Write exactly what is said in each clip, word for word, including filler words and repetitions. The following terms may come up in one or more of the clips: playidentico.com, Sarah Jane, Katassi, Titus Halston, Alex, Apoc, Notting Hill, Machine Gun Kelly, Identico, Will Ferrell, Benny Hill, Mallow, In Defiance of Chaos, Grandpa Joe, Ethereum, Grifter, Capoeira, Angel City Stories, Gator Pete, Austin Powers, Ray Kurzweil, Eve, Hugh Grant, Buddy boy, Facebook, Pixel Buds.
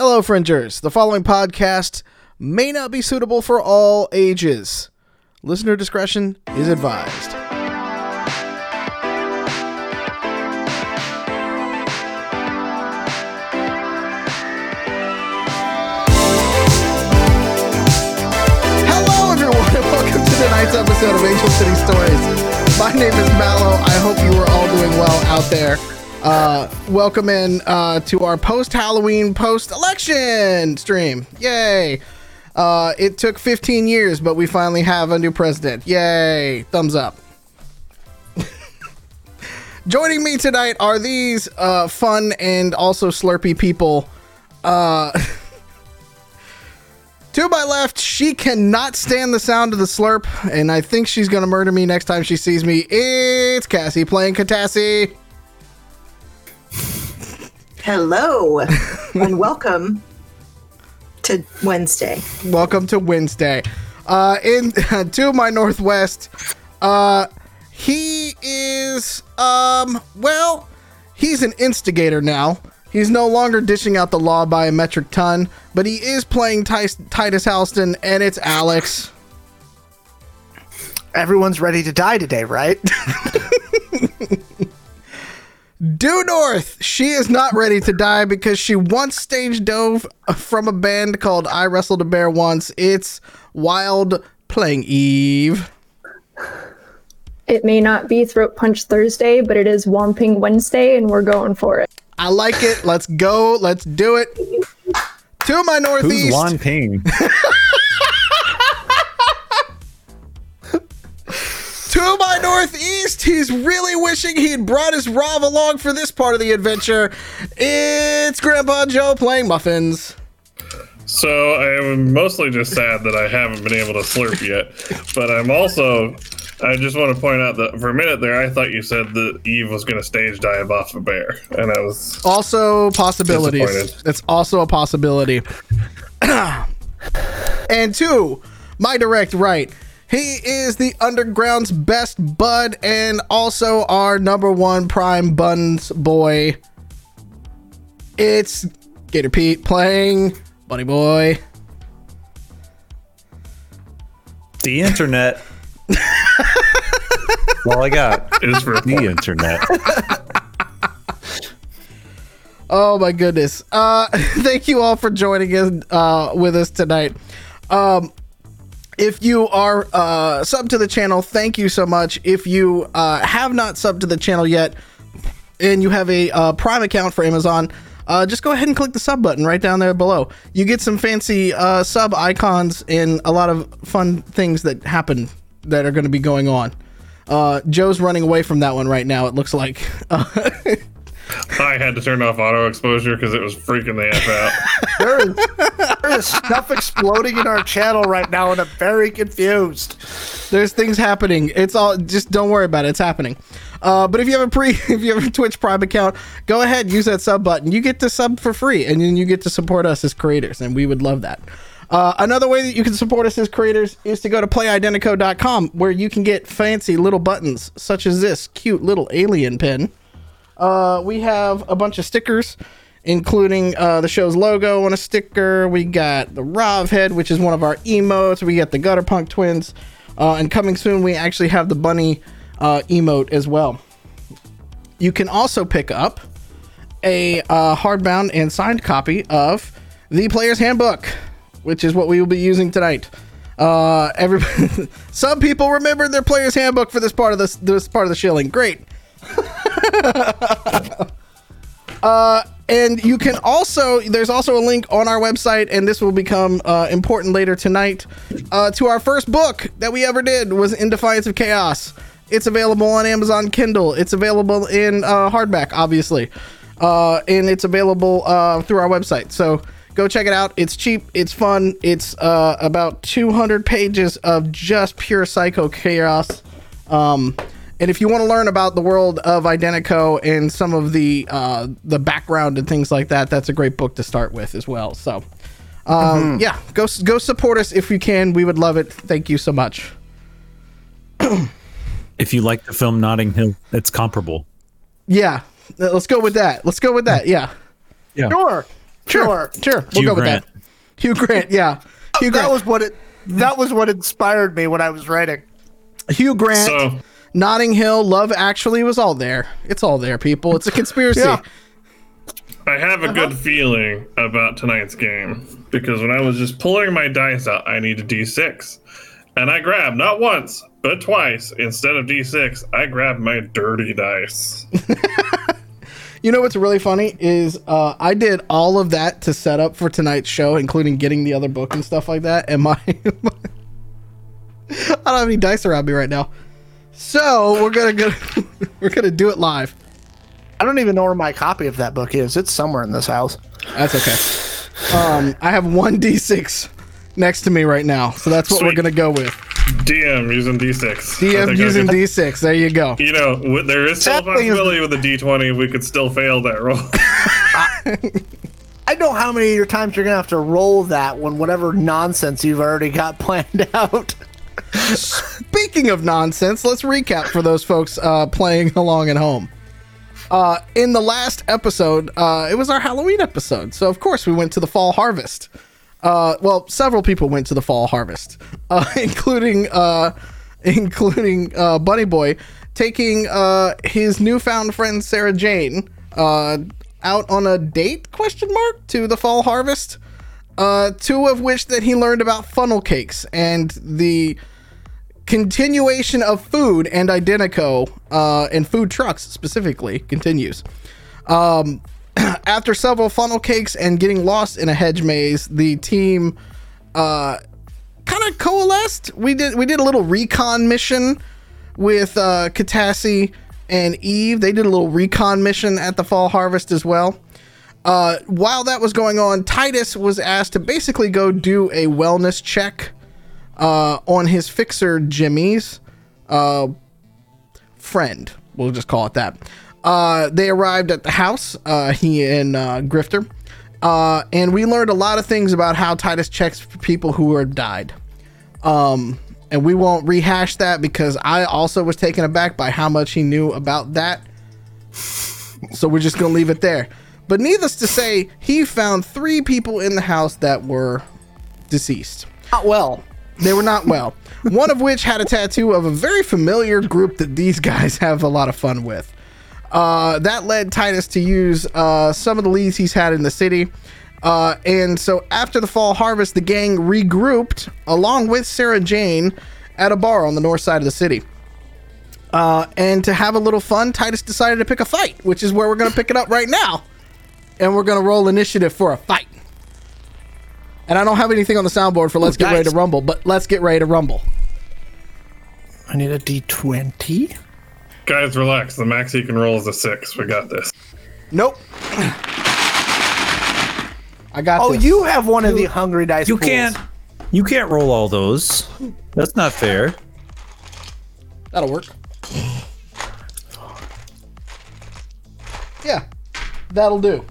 Hello, Fringers. The following podcast may not be suitable for all ages. Listener discretion is advised. Hello, everyone, and welcome to tonight's episode of Angel City Stories. My name is Mallow. I hope you are all doing well out there. Uh, welcome in uh, to our post-Halloween, post-election stream. Yay! Uh, it took fifteen years, but we finally have a new president. Yay! Thumbs up. Joining me tonight are these uh, fun and also slurpy people. Uh, to my left, she cannot stand the sound of the slurp, and I think she's going to murder me next time she sees me. It's Cassie playing Katassi. Hello and welcome to Wednesday. Welcome to Wednesday. Uh, in uh, to my northwest, uh, he is um well, he's an instigator now. He's no longer dishing out the law by a metric ton, but he is playing Ty- Titus Halston, and it's Alex. Everyone's ready to die today, right? Due North, she is not ready to die because she once stage dove from a band called I Wrestled a Bear Once. It's Wild playing Eve. It may not be Throat Punch Thursday, but it is Whomping Wednesday, and we're going for it. I like it. Let's go. Let's do it. To my northeast. Who's Whomping? To my northeast, he's really wishing he'd brought his Rob along for this part of the adventure. It's Grandpa Joe playing muffins. So I'm mostly just sad that I haven't been able to slurp yet, but I'm also, I just want to point out that for a minute there, I thought you said that Eve was going to stage dive off a bear, and I was also possibilities. It's also a possibility. And to my direct right, he is the underground's best bud and also our number one prime buns boy. It's Gator Pete playing Buddy Boy. The internet. That's all I got is for the internet. Oh my goodness. Uh, thank you all for joining us uh, with us tonight. Um, If you are uh, subbed to the channel, thank you so much. If you uh, have not subbed to the channel yet and you have a uh, Prime account for Amazon, uh, just go ahead and click the sub button right down there below. You get some fancy uh, sub icons and a lot of fun things that happen that are going to be going on. Uh, Joe's running away from that one right now, it looks like. I had to turn off auto exposure because it was freaking the F out. There is, there is stuff exploding in our channel right now, and I'm very confused. There's things happening. It's all, just don't worry about it. It's happening. Uh, but if you have a pre, if you have a Twitch Prime account, go ahead, use that sub button. You get to sub for free, and then you get to support us as creators, and we would love that. Uh, another way that you can support us as creators is to go to play identico dot com, where you can get fancy little buttons such as this cute little alien pin. Uh, we have a bunch of stickers, including uh, the show's logo on a sticker. We got the Rav head, which is one of our emotes. We got the Gutter Punk Twins. Uh, and coming soon, we actually have the bunny uh, emote as well. You can also pick up a uh, hardbound and signed copy of the Player's Handbook, which is what we will be using tonight. Uh, everybody, some people remembered their Player's Handbook for this part of the, this part of the shilling. Great. uh, and you can also, there's also a link on our website, and this will become uh, important later tonight, uh, to our first book that we ever did was In Defiance of Chaos. It's available on Amazon Kindle. It's available in uh, hardback, obviously, uh, and it's available uh, through our website. So go check it out. It's cheap. It's fun. It's uh, about two hundred pages of just pure psycho chaos. Um, And if you want to learn about the world of Identico and some of the uh, the background and things like that, that's a great book to start with as well. So, um, mm-hmm. yeah, go go support us if you can. We would love it. Thank you so much. If you like the film Notting Hill, it's comparable. Yeah, let's go with that. Let's go with that. Yeah, yeah. Sure. Sure, sure. We'll Hugh go Grant. with that. Hugh Grant, yeah. Hugh oh, Grant. That was what it. That was what inspired me when I was writing. Hugh Grant, so. Notting Hill, Love Actually was all there. It's all there, people. It's a conspiracy. Yeah. I have a uh-huh. good feeling about tonight's game because when I was just pulling my dice out, I need a D six. And I grabbed, not once, but twice, instead of D six, I grabbed my dirty dice. You know what's really funny is uh, I did all of that to set up for tonight's show, including getting the other book and stuff like that. And my, my I don't have any dice around me right now, so we're gonna go, we're gonna do it live. I don't even know where my copy of that book is. It's somewhere in this house. That's okay. Um, I have one D six next to me right now, so that's what Sweet. We're gonna go with. D M using D six. D M using D six. There you go. You know, there is still a possibility with a D twenty. We could still fail that roll. I, I know how many of your times you're going to have to roll that when whatever nonsense you've already got planned out. Speaking of nonsense, let's recap for those folks uh, playing along at home. Uh, in the last episode, uh, it was our Halloween episode. So, of course, we went to the Fall Harvest. Uh, well, several people went to the Fall Harvest, uh, including uh, including uh, Buddy Boy, taking uh, his newfound friend Sarah Jane uh, out on a date, question mark, to the Fall Harvest, uh, two of which that he learned about funnel cakes and the continuation of food and Identico uh, and food trucks specifically continues. Um After several funnel cakes and getting lost in a hedge maze, the team uh, kind of coalesced. We did we did a little recon mission with uh, Katassi and Eve. They did a little recon mission at the Fall Harvest as well. Uh, while that was going on, Titus was asked to basically go do a wellness check uh, on his fixer, Jimmy's uh, friend. We'll just call it that. Uh, they arrived at the house, uh, he and uh, Grifter, uh, and we learned a lot of things about how Titus checks for people who have died. Um, and we won't rehash that because I also was taken aback by how much he knew about that. So we're just going to leave it there. But needless to say, he found three people in the house that were deceased. Not well. They were not well. One of which had a tattoo of a very familiar group that these guys have a lot of fun with. Uh, that led Titus to use uh, some of the leads he's had in the city. Uh, and so after the Fall Harvest, the gang regrouped along with Sarah Jane at a bar on the north side of the city. Uh, and to have a little fun, Titus decided to pick a fight, which is where we're going to pick it up right now. And we're going to roll initiative for a fight. And I don't have anything on the soundboard for let's Ooh, get nice. ready to rumble, but let's get ready to rumble. I need a D twenty. Guys, relax. The max you can roll is a six. We got this. Nope. I got oh, this. Oh, you have one you, of the hungry dice You pools. can't... You can't roll all those. That's not fair. That'll work. Yeah. That'll do.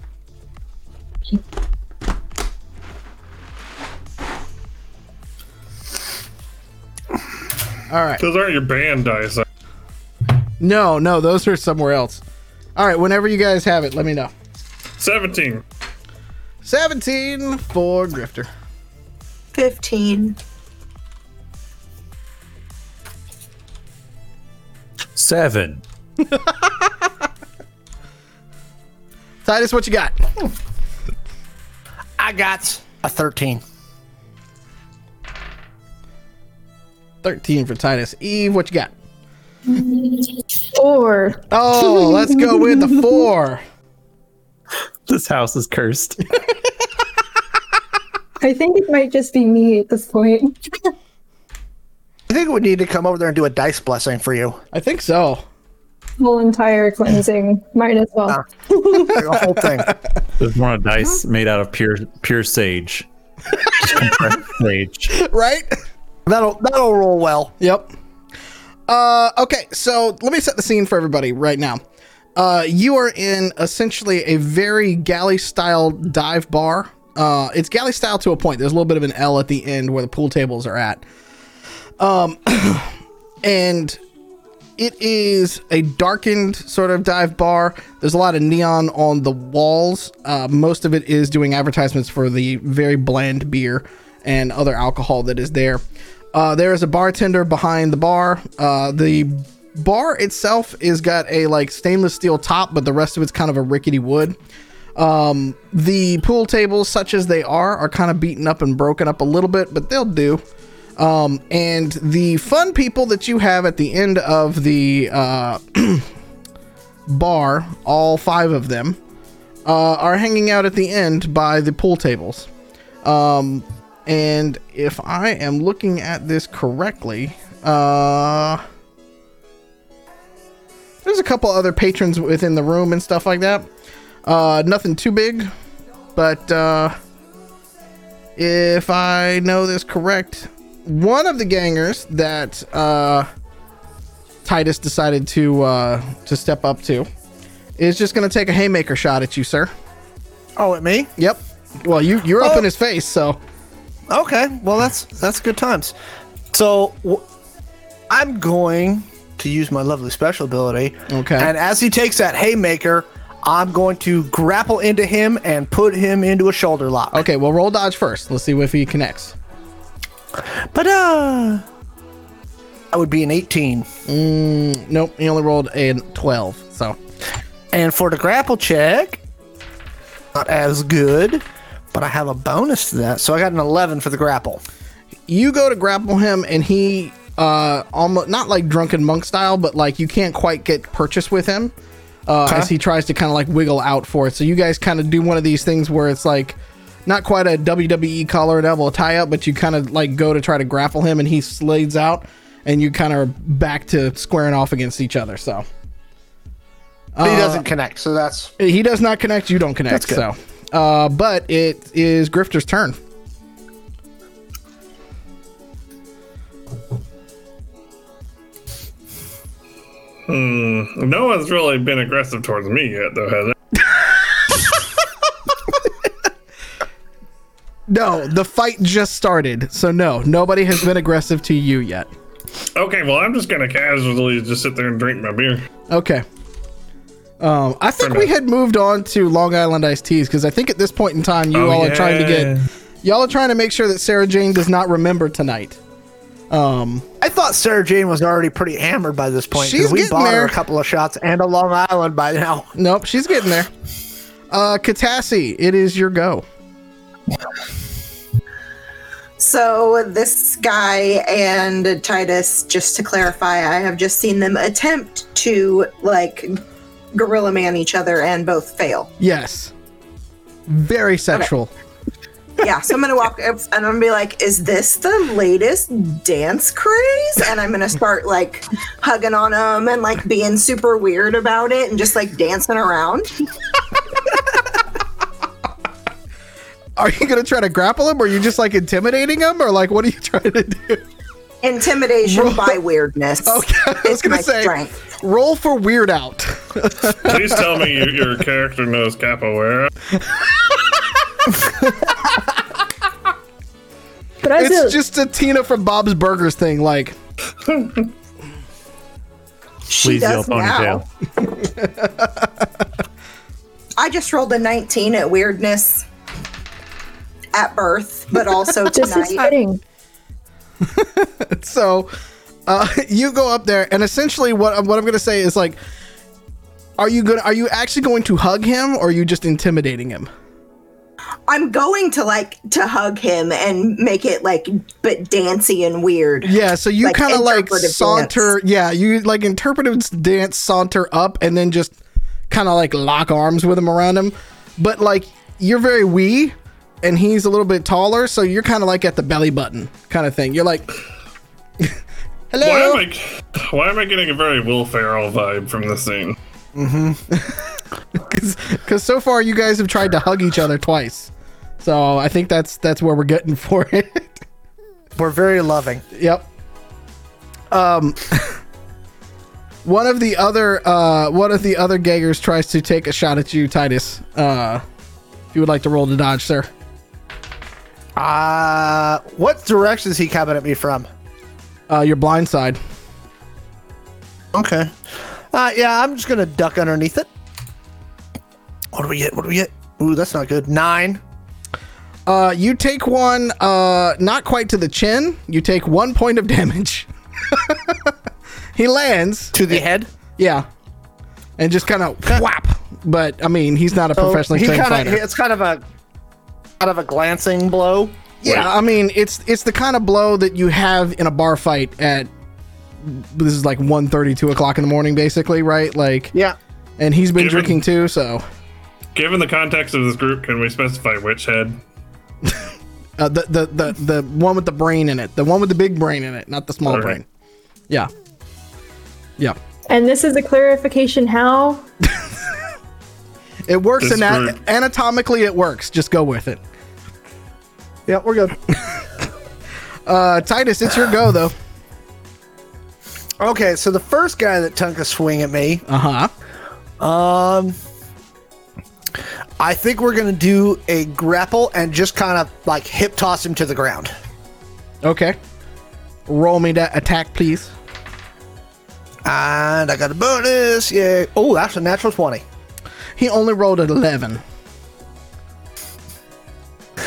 All right. Those aren't your band dice. No, no, those are somewhere else. All right, whenever you guys have it, let me know. seventeen. seventeen for Grifter. fifteen. seven. Titus, what you got? I got a thirteen. thirteen for Titus. Eve, what you got? Four. Oh, let's go with the four. This house is cursed. I think it might just be me at this point. I think we need to come over there and do a dice blessing for you. I think so. Whole entire cleansing. Might as well. Uh, the whole thing. There's more dice made out of pure pure sage. Just compressed sage. Right? That'll that'll roll well. Yep. Uh, okay, so let me set the scene for everybody right now. Uh, you are in essentially a very galley-style dive bar. Uh, it's galley-style to a point. There's a little bit of an L at the end where the pool tables are at. Um, and it is a darkened sort of dive bar. There's a lot of neon on the walls. Uh, most of it is doing advertisements for the very bland beer and other alcohol that is there. Uh, there is a bartender behind the bar. Uh, the bar itself is got a like stainless steel top, but the rest of it's kind of a rickety wood. Um, the pool tables, such as they are, are kind of beaten up and broken up a little bit, but they'll do. Um, and the fun people that you have at the end of the uh, bar, all five of them, uh, are hanging out at the end by the pool tables. Um, and if I am looking at this correctly, uh, there's a couple other patrons within the room and stuff like that. Uh, nothing too big, but uh, if I know this correct, one of the gangers that uh, Titus decided to uh, to step up to is just going to take a haymaker shot at you, sir. Oh, at me? Yep. Well, you you're oh. up in his face, so. Okay. Well, that's that's good times. So w- I'm going to use my lovely special ability. Okay. And as he takes that haymaker, I'm going to grapple into him and put him into a shoulder lock. Okay, well, roll dodge first. Let's see if he connects. Ba-da! That would be an eighteen. Mm, nope, he only rolled a twelve, so. And for the grapple check, not as good, but I have a bonus to that, so I got an eleven for the grapple. You go to grapple him, and he, uh, almost not like drunken monk style, but like you can't quite get purchase with him. Uh, okay. As he tries to kind of like wiggle out for it. So you guys kind of do one of these things where it's like not quite a W W E collar and elbow tie up, but you kind of like go to try to grapple him and he slides out and you kind of are back to squaring off against each other. So uh, he doesn't connect. So that's he does not connect. You don't connect. So uh, but it is Grifter's turn. Mm, no one's really been aggressive towards me yet, though, has it? No, the fight just started, so no, nobody has been aggressive to you yet. Okay, well, I'm just gonna casually just sit there and drink my beer. Okay. Um, I think we had moved on to Long Island iced teas because I think at this point in time, you oh, all yeah. are trying to get y'all are trying to make sure that Sarah Jane does not remember tonight. Um, I thought Sarah Jane was already pretty hammered by this point. She's we bought there. her a couple of shots and a Long Island by now. Nope, she's getting there. Uh, Katassi, it is your go. So this guy and Titus, just to clarify, I have just seen them attempt to like gorilla man each other and both fail. Yes. Very sexual. Okay. Yeah, so I'm going to walk up and I'm going to be like, is this the latest dance craze? And I'm going to start like hugging on them and like being super weird about it and just like dancing around. Are you going to try to grapple him or are you just like intimidating him or like what are you trying to do? Intimidation roll. By weirdness. Okay, I was going to say, strength. Roll for weird out. Please tell me you, your character knows capoeira. But I it's do. just a Tina from Bob's Burgers thing, like. She Please does now. I just rolled a nineteen at weirdness at birth, but also tonight. So, uh, you go up there, and essentially, what what I'm gonna say is like, are you gonna are you actually going to hug him, or are you just intimidating him? I'm going to like to hug him and make it like but dancy and weird. Yeah, so you kind of like, like saunter. Dance. Yeah, you like interpretive dance, saunter up, and then just kind of like lock arms with him around him. But like you're very wee, and he's a little bit taller, so you're kind of like at the belly button kind of thing. You're like, hello. Why am I? Why am I getting a very Will Ferrell vibe from this scene? Mm-hmm. Because so far you guys have tried to hug each other twice, so I think that's that's where we're getting for it. We're very loving. Yep. Um, one of the other uh, one of the other gangers tries to take a shot at you, Titus. Uh, if you would like to roll to dodge, sir. Uh, what direction is he coming at me from? Uh, your blind side. Okay. Uh, yeah, I'm just going to duck underneath it. What do we get? What do we get? Ooh, that's not good. Nine. Uh, you take one, uh, not quite to the chin. You take one point of damage. He lands. To the it, head? Yeah. And just kind of whap. But, I mean, he's not a so professionally trained kinda, fighter. It's kind of a kind of a glancing blow. Yeah, right. I mean, it's it's the kind of blow that you have in a bar fight at, this is like one thirty, two o'clock in the morning, basically, right? Like, yeah. And he's been given, drinking too, so. Given the context of this group, can we specify which head? uh, the, the, the, the one with the brain in it. The one with the big brain in it, not the small All brain. Right. Yeah. Yeah. And this is a clarification how? It works, and an- anatomically it works. Just go with it. Yeah, we're good. uh, Titus, it's your go, though. Okay, so the first guy that took a swing at me. Uh-huh. Um, I think we're going to do a grapple and just kind of, like, hip toss him to the ground. Okay. Roll me that attack, please. And I got a bonus. Yeah. Oh, that's a natural twenty. He only rolled an eleven.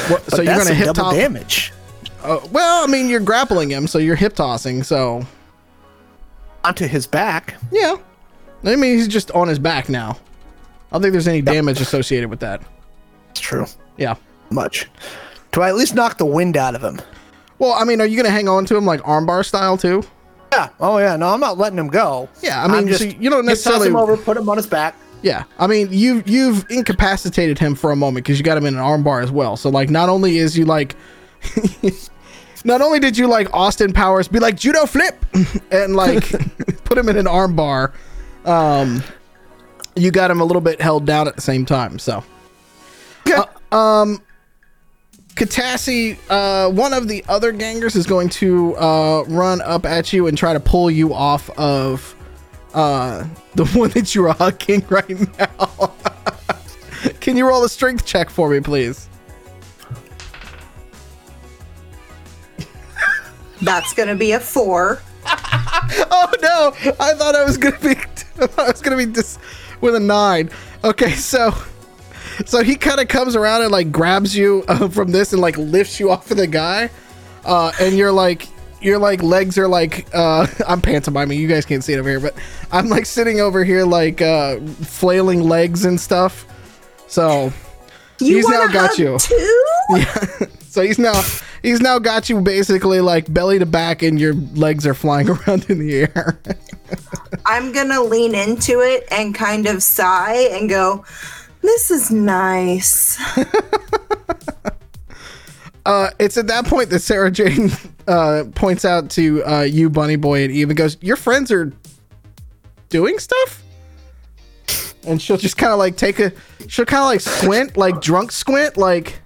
What, so you're going to hip toss damage. Uh, well, I mean, you're grappling him, so you're hip tossing, so... Onto his back. Yeah. I mean, he's just on his back now. I don't think there's any damage associated with that. It's true. Yeah. Much. Do I at least knock the wind out of him? Well, I mean, are you going to hang on to him like armbar style too? Yeah. Oh, yeah. No, I'm not letting him go. Yeah. I mean, just, so you don't necessarily... Toss him over, put him on his back. Yeah. I mean, you, you've incapacitated him for a moment because you got him in an armbar as well. So, like, not only is you like... Not only did you, like, Austin Powers be like, judo flip, and, like, put him in an arm bar, um, you got him a little bit held down at the same time, so. Okay. Uh, um, Katassi, uh, one of the other gangers is going to uh, run up at you and try to pull you off of uh, the one that you're hugging right now. Can you roll a strength check for me, please? That's gonna be a four. Oh no! I thought I was gonna be. I thought I was gonna be just with a nine. Okay, so, so he kind of comes around and like grabs you uh, from this and like lifts you off of the guy, uh, and you're like, your like legs are like. Uh, I'm pantomiming. You guys can't see it over here, but I'm like sitting over here like uh, flailing legs and stuff. So you he's now got you. Two? Yeah. So he's now he's now got you basically like belly to back and your legs are flying around in the air. I'm gonna lean into it and kind of sigh and go, this is nice. uh, it's at that point that Sarah Jane uh, points out to uh, you, Bunny Boy, and Eve and goes, your friends are doing stuff? And she'll just kind of like take a, she'll kind of like squint, like drunk squint, like,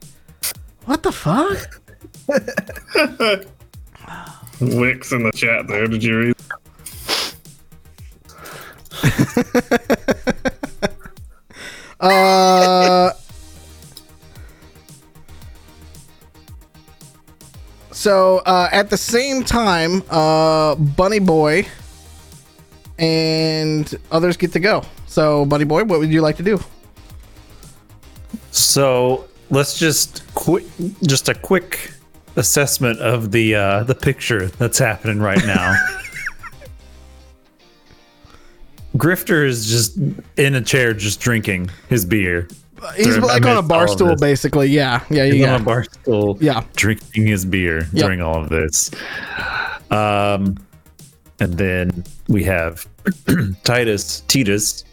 what the fuck? Wicks in the chat there. Did you read? uh, so uh, at the same time, uh, Bunny Boy and others get to go. So, Bunny Boy, what would you like to do? So. Let's just quick, just a quick assessment of the uh, the picture that's happening right now. Grifter is just in a chair, just drinking his beer. He's like on a bar stool, basically. Yeah, yeah, yeah. He's on a bar stool, yeah, drinking his beer yep. during all of this. Um, and then we have Titus, Titus.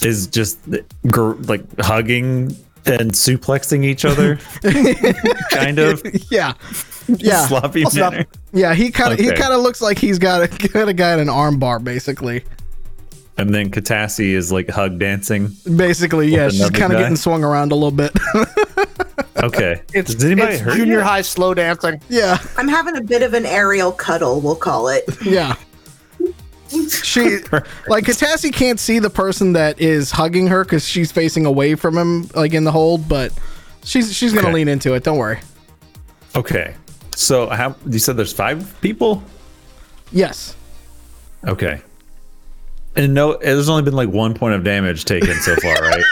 Is just gr- like hugging and suplexing each other, kind of. Yeah, yeah. Sloppy manner. Yeah, he kind of okay. he kind of looks like he's got a got a guy in an arm bar, basically. And then Katassi is like hug dancing, basically. Yeah, she's kind of getting swung around a little bit. Okay. It's, Does anybody it's hurt junior you? High slow dancing. Yeah, I'm having a bit of an aerial cuddle. We'll call it. Yeah. She like Katassi can't see the person that is hugging her because she's facing away from him, like in the hold. But she's she's gonna okay. lean into it. Don't worry. Okay. So how you said there's five people? Yes. Okay. And no, there's only been like one point of damage taken so far, right?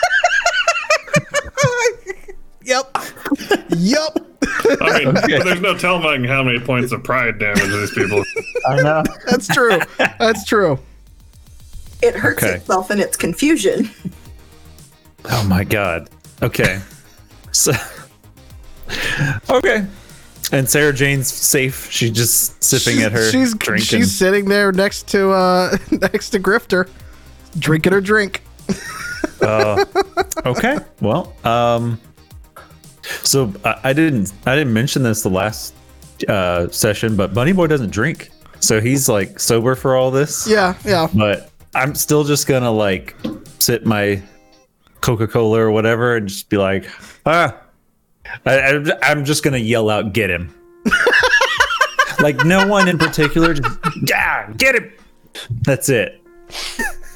Yep. Yep. I mean, okay. There's no telling how many points of pride damage these people. I know. That's true. That's true. It hurts okay. itself in its confusion. Oh my god. Okay. So. Okay. And Sarah Jane's safe. She's just sipping she's, at her. She's drinking. She's sitting there next to uh next to Grifter, drinking her drink. uh, okay. Well. Um. So I, I didn't I didn't mention this the last uh, session, but Buddy Boy doesn't drink, so he's like sober for all this. Yeah, yeah. But I'm still just gonna like sip my Coca-Cola or whatever and just be like, ah, I, I, I'm just gonna yell out, "Get him!" Like no one in particular, just yeah, get him. That's it,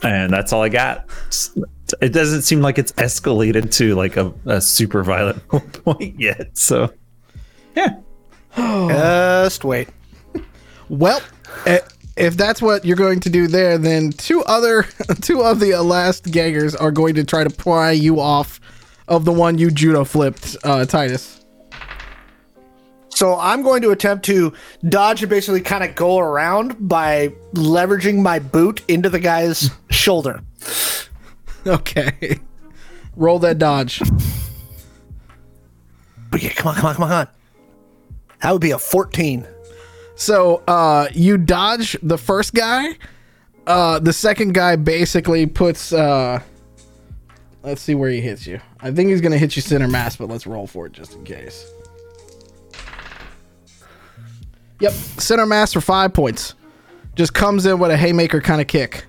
and that's all I got. Just, it doesn't seem like it's escalated to like a, a super violent point yet. So, yeah. Just wait. Well, if that's what you're going to do there, then two other, two of the last gangers are going to try to pry you off of the one you judo flipped, uh, Titus. So I'm going to attempt to dodge and basically kind of go around by leveraging my boot into the guy's shoulder. Okay. Roll that dodge. But yeah, come on, come on, come on, come on. That would be a fourteen. So uh, you dodge the first guy. Uh, the second guy basically puts... Uh, let's see where he hits you. I think he's going to hit you center mass, but let's roll for it just in case. Yep, center mass for five points. Just comes in with a haymaker kind of kick.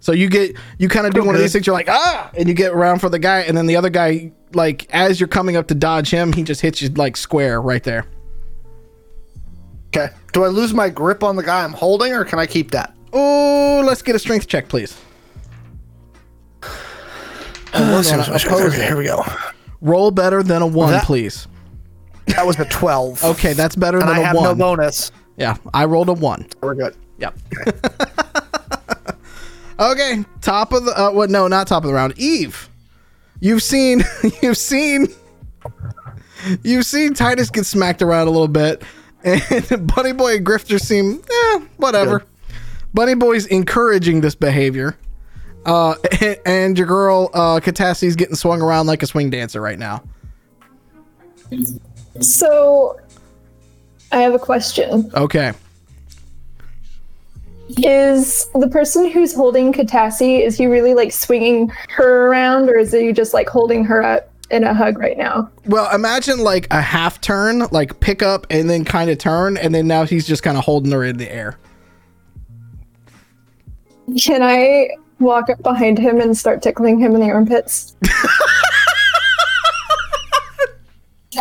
So you get, you kind of do okay. one of these things, you're like, ah, and you get around for the guy, and then the other guy, like, as you're coming up to dodge him, he just hits you, like, square right there. Okay. Do I lose my grip on the guy I'm holding, or can I keep that? Oh, let's get a strength check, please. Oh, opposing. Here we go. Roll better than a one, that, please. That was a twelve. Okay, that's better and than I a one. I have no bonus. Yeah, I rolled a one. We're good. Yep. Okay. Okay, top of the uh, what? No, not top of the round. Eve, you've seen, you've seen, you've seen Titus get smacked around a little bit, and Bunny Boy and Grifter seem, eh, whatever. Good. Bunny Boy's encouraging this behavior, uh, and, and your girl uh, Katassi's getting swung around like a swing dancer right now. So, I have a question. Okay. Is the person who's holding Katassi, is he really like swinging her around, or is he just like holding her up in a hug right now? Well, imagine like a half turn, like pick up and then kind of turn, and then now he's just kind of holding her in the air. Can I walk up behind him and start tickling him in the armpits?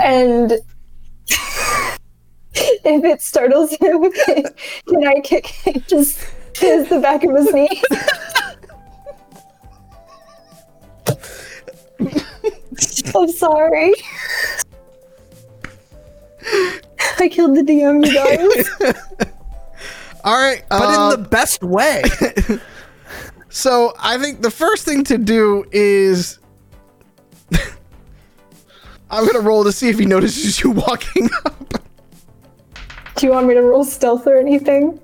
And if it startles him, can I kick him just to the back of his knee? I'm sorry. I killed the D M, you guys. All right. But um, in the best way. So I think the first thing to do is... I'm going to roll to see if he notices you walking up. Do you want me to roll stealth or anything?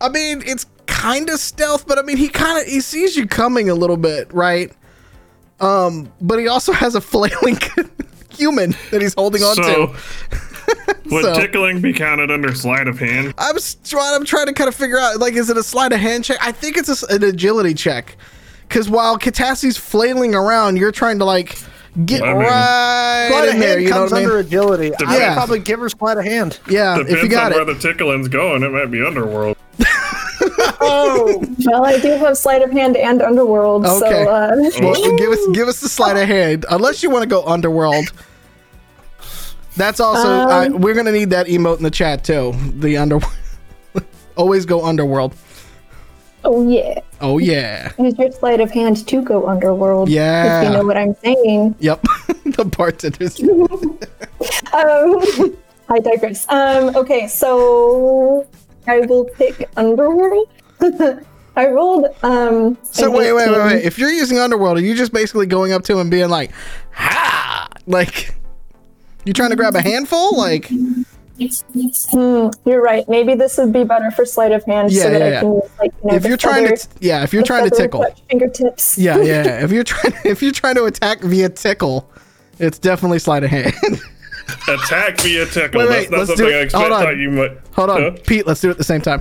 I mean, it's kind of stealth, but I mean, he kind of, he sees you coming a little bit, right? Um, but he also has a flailing human that he's holding on so, to. Would so, tickling be counted under sleight of hand? I'm trying, I'm trying to kind of figure out, like, is it a sleight of hand check? I think it's a, an agility check. Because while Katassi's flailing around, you're trying to, like, get I mean, right in there. You know what I mean? Under agility. Depends. I would probably give her quite a hand. Yeah, depends if you got on it. Where the tickling's going, it might be underworld. Oh, well, I do have sleight of hand and underworld. Okay, so, uh, well, give us give us the sleight of hand, unless you want to go underworld. That's also um, I, we're gonna need that emote in the chat too. The underworld. Always go underworld. Oh yeah. Oh yeah. Use your sleight of hand to go underworld. Yeah. If you know what I'm saying. Yep. The bartender's. um, I digress. Um. Okay, so I will pick underworld. I rolled. Um, so wait, wait, wait, wait. If you're using Underworld, are you just basically going up to him and being like, "Ha!" Like, you trying to grab a handful? Like, mm, you're right. Maybe this would be better for sleight of hand. Yeah, so yeah, that yeah. I can use, like, you know, if you're trying feathers, to, t- yeah, if you're trying to tickle, fingertips. Yeah, yeah. If you're trying, if you're trying to attack via tickle, it's definitely sleight of hand. Attack via tickle. Wait, wait, that's that's something I expect. Hold on, you might, Hold on. Huh? Pete. Let's do it at the same time.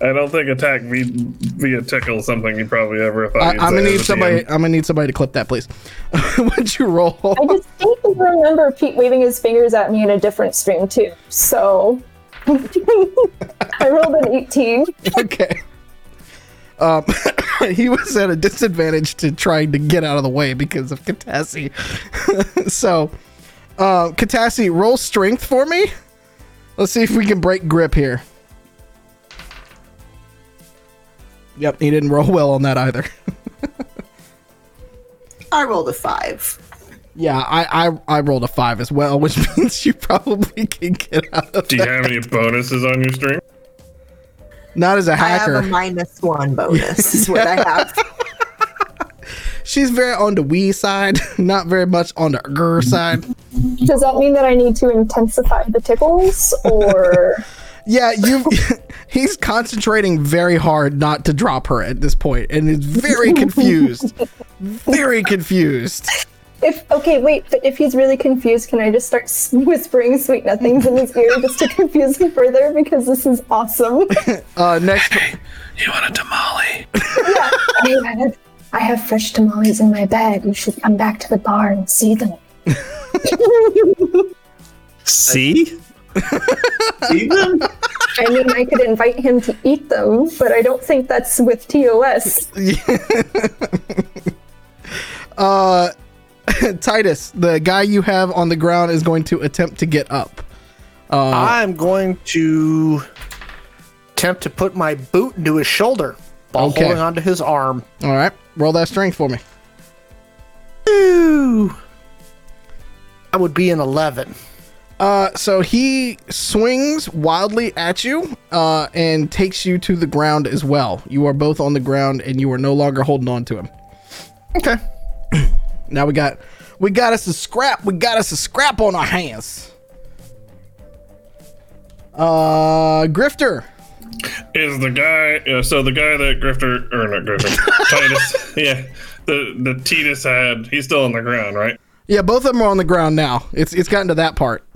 I don't think attack via, via tickle is something you probably ever thought. I, I'm gonna need somebody. I'm gonna need somebody to clip that, please. What'd you roll? I just think I remember Pete waving his fingers at me in a different stream too. So I rolled an eighteen. Okay. Um, he was at a disadvantage to trying to get out of the way because of Katassi. So, uh, Katassi, roll strength for me. Let's see if we can break grip here. Yep, he didn't roll well on that either. I rolled a five. Yeah, I, I I rolled a five as well, which means you probably can get out of. Do you that. have any bonuses on your string? Not as a hacker. I have a minus one bonus. Is what I have. She's very on the wee side, not very much on the grr side. Does that mean that I need to intensify the tickles, or? Yeah, you. He's concentrating very hard not to drop her at this point, and is very confused. Very confused. If okay, wait, but if he's really confused, can I just start whispering sweet nothings in his ear just to confuse him further? Because this is awesome. uh, next, hey, you want a tamale? Yeah, I have, I have fresh tamales in my bag. You should come back to the bar and see them. See. See them? I mean, I could invite him to eat them, but I don't think that's with T O S. uh, Titus, the guy you have on the ground is going to attempt to get up. Uh, I'm going to attempt to put my boot into his shoulder while okay. holding onto his arm. All right, roll that strength for me. Ooh, that would be an eleven. Uh, so he swings wildly at you uh, and takes you to the ground as well. You are both on the ground and you are no longer holding on to him. Okay. Now we got we got us a scrap. We got us a scrap on our hands. Uh, Grifter. Is the guy, uh, so the guy that Grifter, or not Grifter, Titus, yeah, the, the Titus had, he's still on the ground, right? Yeah, both of them are on the ground now. It's it's gotten to that part.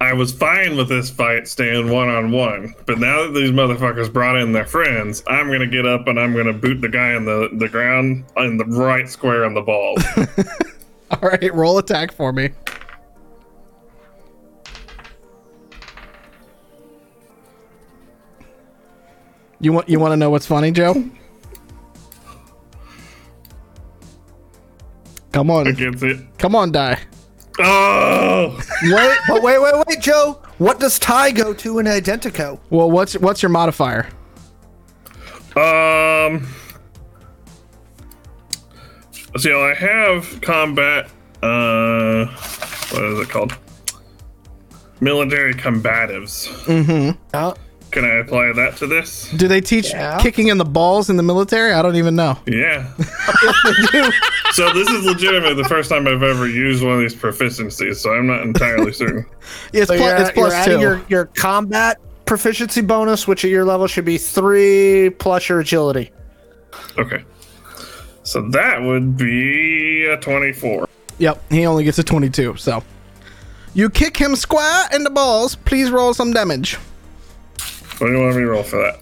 I was fine with this fight staying one-on-one, but now that these motherfuckers brought in their friends, I'm going to get up and I'm going to boot the guy on the, the ground in the right square on the ball. All right, roll attack for me. You want you want to know what's funny, Joe? Come on. I can't see it. Come on, die. Oh! Wait, but wait, wait, wait, Joe. What does tie go to in Identico? Well, what's what's your modifier? Um. So you know, I have combat. Uh, what is it called? Military combatives. Mm-hmm. Oh. Can I apply that to this? Do they teach yeah. kicking in the balls in the military? I don't even know. Yeah. So this is legitimately the first time I've ever used one of these proficiencies, so I'm not entirely certain. Yeah, it's, so pl- you're, it's plus you're two. Adding your, your combat proficiency bonus, which at your level should be three plus your agility. Okay. So that would be a twenty-four. Yep, he only gets a twenty-two, so. You kick him square in the balls. Please roll some damage. What do you want me to roll for that?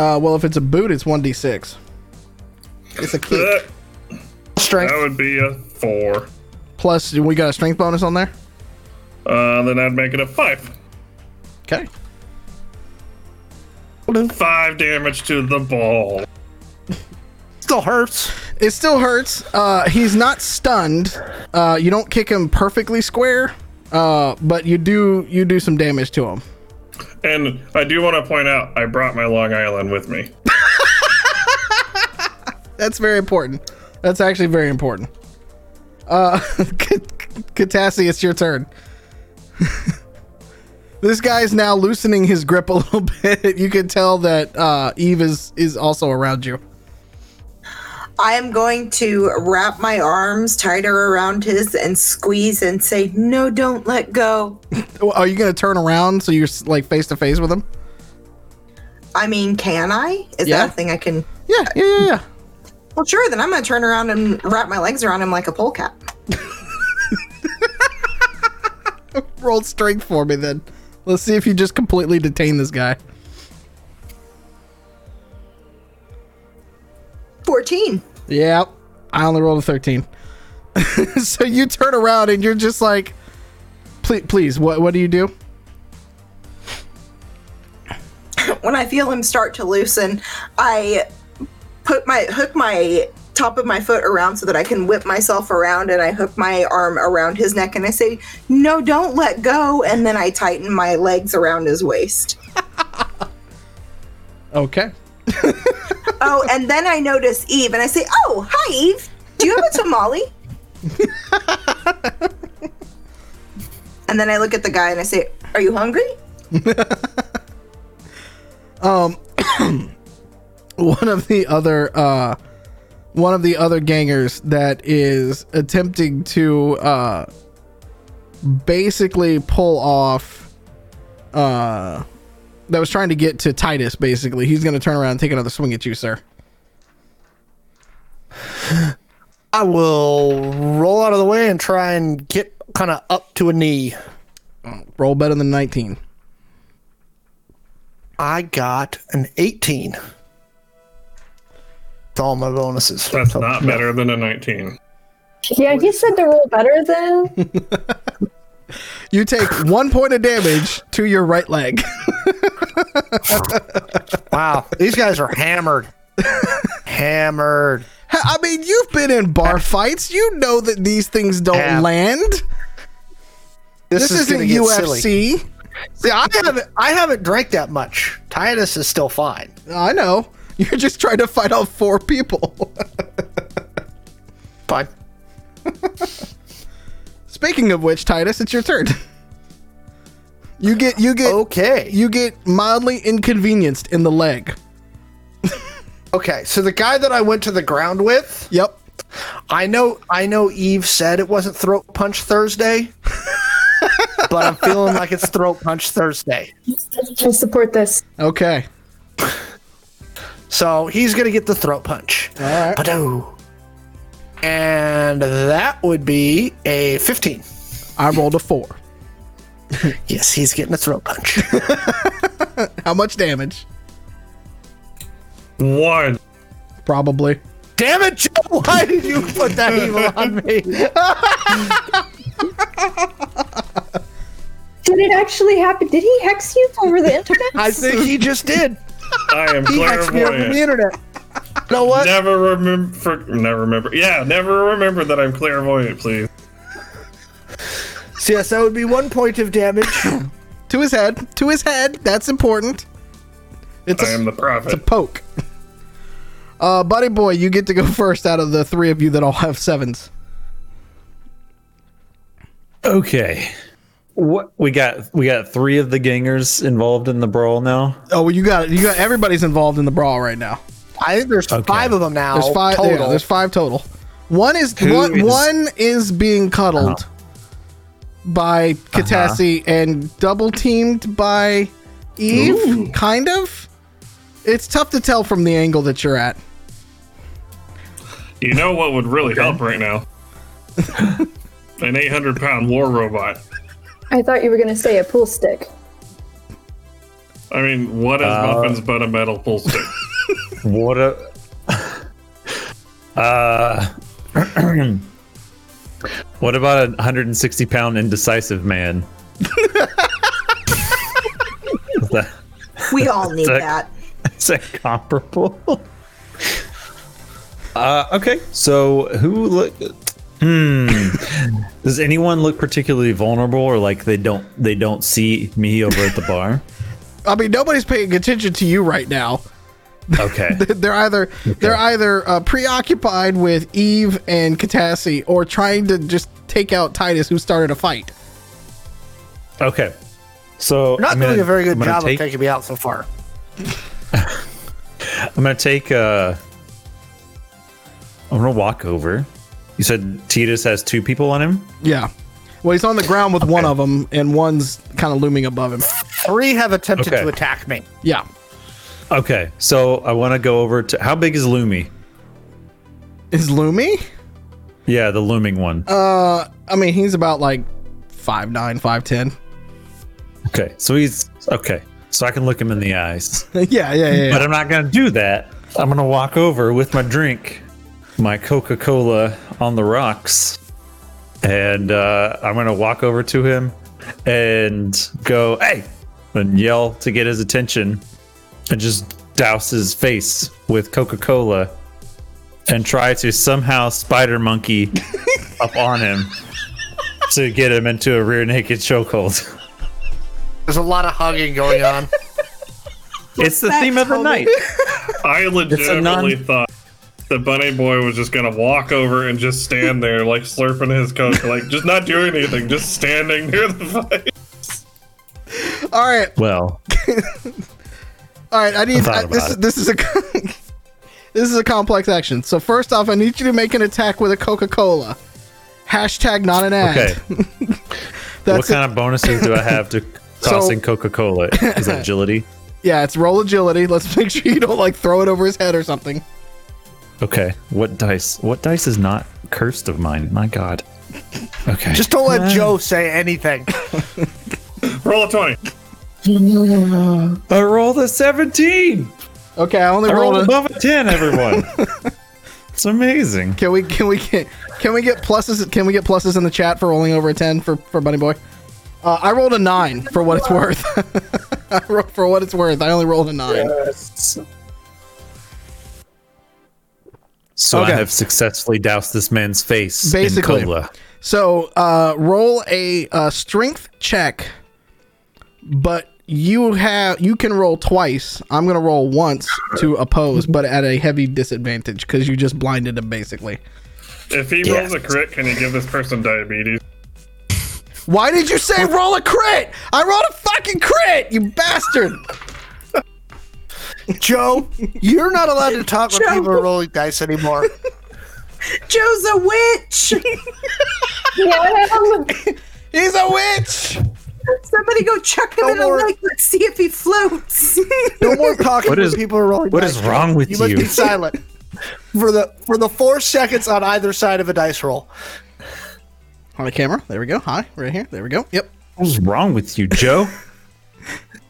Uh, well, if it's a boot, it's one d six. It's a kick. Uh, strength. That would be a four. Plus, we got a strength bonus on there? Uh, then I'd make it a five. Okay. Five damage to the ball. Still hurts. It still hurts. Uh, he's not stunned. Uh, you don't kick him perfectly square, uh, but you do you do some damage to him. And I do want to point out, I brought my Long Island with me. That's very important. That's actually very important. Uh, Katassi, it's your turn. This guy's now loosening his grip a little bit. You can tell that uh, Eve is, is also around you. I am going to wrap my arms tighter around his and squeeze and say, no, don't let go. Are you going to turn around so you're like face to face with him? I mean, can I? Is yeah. that a thing I can? Yeah, yeah, yeah, yeah. Well, sure, then I'm going to turn around and wrap my legs around him like a polecat. Roll strength for me then. Let's see if you just completely detain this guy. fourteen. Yeah, I only rolled a thirteen. So you turn around and you're just like, please, please, what, what do you do? When I feel him start to loosen, I put my hook my top of my foot around so that I can whip myself around, and I hook my arm around his neck and I say, no, don't let go. And then I tighten my legs around his waist. Okay. Oh, and then I notice Eve and I say, oh, hi, Eve. Do you have a tamale? And then I look at the guy and I say, are you hungry? um, one of the other, uh, one of the other gangers that is attempting to uh, basically pull off uh, that was trying to get to Titus, basically. He's going to turn around and take another swing at you, sir. I will roll out of the way and try and get kind of up to a knee. Roll better than nineteen. I got an eighteen. All my bonuses. That's so, not no. better than a nineteen. Yeah, he said to roll better than. You take one point of damage to your right leg. Wow, these guys are hammered. Hammered. I mean, you've been in bar fights. You know that these things don't Ham. land. This, this is isn't U F C. Silly. See, I haven't. I haven't drank that much. Titus is still fine. I know. You're just trying to fight off four people. Fine. Speaking of which, Titus, it's your turn. You get you get okay. You get mildly inconvenienced in the leg. Okay, so the guy that I went to the ground with. Yep. I know. I know. Eve said it wasn't Throat Punch Thursday, but I'm feeling like it's Throat Punch Thursday. I support this. Okay. So he's going to get the throat punch. All right. Ba-do. And that would be a fifteen. I rolled a four. Yes, he's getting a throat punch. How much damage? One. Probably. Damn it, Joe. Why did you put that evil on me? Did it actually happen? Did he hex you over the internet? I think he just did. I am clairvoyant. The internet. You know what? Never remember. For, never remember. Yeah, never remember that I'm clairvoyant, please. So yes, that would be one point of damage to his head. To his head. That's important. It's I a, am the prophet. It's a poke. Uh, Buddy boy, you get to go first out of the three of you that all have sevens. Okay. What we got? We got three of the gangers involved in the brawl now. Oh, well, you got you got everybody's involved in the brawl right now. I think there's okay. five of them now. There's five total. Yeah, there's five total. One is Who one is, one is being cuddled uh-huh. by Katassi uh-huh. and double teamed by Eve. Ooh. Kind of. It's tough to tell from the angle that you're at. You know what would really okay. help right now? An eight hundred pound war robot. I thought you were going to say a pool stick. I mean, what is uh, muffins but a metal pool stick? What a... Uh, what about a one hundred sixty pound indecisive man? that, we all need that. Is that comparable? uh, okay, so who... Look, Hmm. Does anyone look particularly vulnerable, or like they don't they don't see me over at the bar? I mean, nobody's paying attention to you right now. Okay. they're either okay. they're either uh, preoccupied with Eve and Katassi, or trying to just take out Titus, who started a fight. Okay. So You're not I'm doing gonna, a very good job take, of taking me out so far. I'm gonna take. Uh, I'm gonna walk over. You said Titus has two people on him? Yeah. Well, he's on the ground with okay. one of them, and one's kind of looming above him. Three have attempted okay. to attack me. Yeah. Okay, so I want to go over to... How big is Loomy? Is Loomy? Yeah, the looming one. Uh, I mean, he's about like five nine, five ten. Okay, so he's... Okay, so I can look him in the eyes. yeah, yeah, yeah. But yeah. I'm not going to do that. I'm going to walk over with my drink, my Coca-Cola on the rocks, and uh, I'm going to walk over to him and go, hey, and yell to get his attention and just douse his face with Coca-Cola and try to somehow spider monkey up on him to get him into a rear naked chokehold. There's a lot of hugging going on. It's the theme of the night. I legitimately non- thought the Bunny Boy was just gonna walk over and just stand there, like slurping his coke, like just not doing anything, just standing near the fight. All right. Well. All right. I need I I, this. It. This is a this is a complex action. So first off, I need you to make an attack with a Coca-Cola. Hashtag not an ad. Okay. That's what kind it. of bonuses do I have to tossing so, Coca-Cola? Is that agility? Yeah, it's roll agility. Let's make sure you don't like throw it over his head or something. Okay, what dice? What dice is not cursed of mine? My God. Okay. Just don't let Joe say anything. Roll a twenty. I rolled a seventeen. Okay, I only I rolled, rolled a... above a ten. Everyone, it's amazing. Can we can we get can we get pluses? Can we get pluses in the chat for rolling over a ten for for Bunny Boy? Uh, I rolled a nine for what it's worth. I rolled for what it's worth. I only rolled a nine. Yes. So okay. I have successfully doused this man's face Basically. in cola. So uh, roll a uh, strength check, but you have you can roll twice. I'm going to roll once to oppose, but at a heavy disadvantage because you just blinded him basically. If he yeah. rolls a crit, can you give this person diabetes? Why did you say roll a crit? I rolled a fucking crit, you bastard! Joe, you're not allowed to talk Joe. when people are rolling dice anymore. Joe's a witch! What? He's a witch! Somebody go chuck him no in more. a lake. Let's see if he floats. No more talking what is, when people are rolling what dice. What is wrong Joe. with you? You must be silent. For the, for the four seconds on either side of a dice roll. On the camera. There we go. Hi. Right here. There we go. Yep. What is wrong with you, Joe?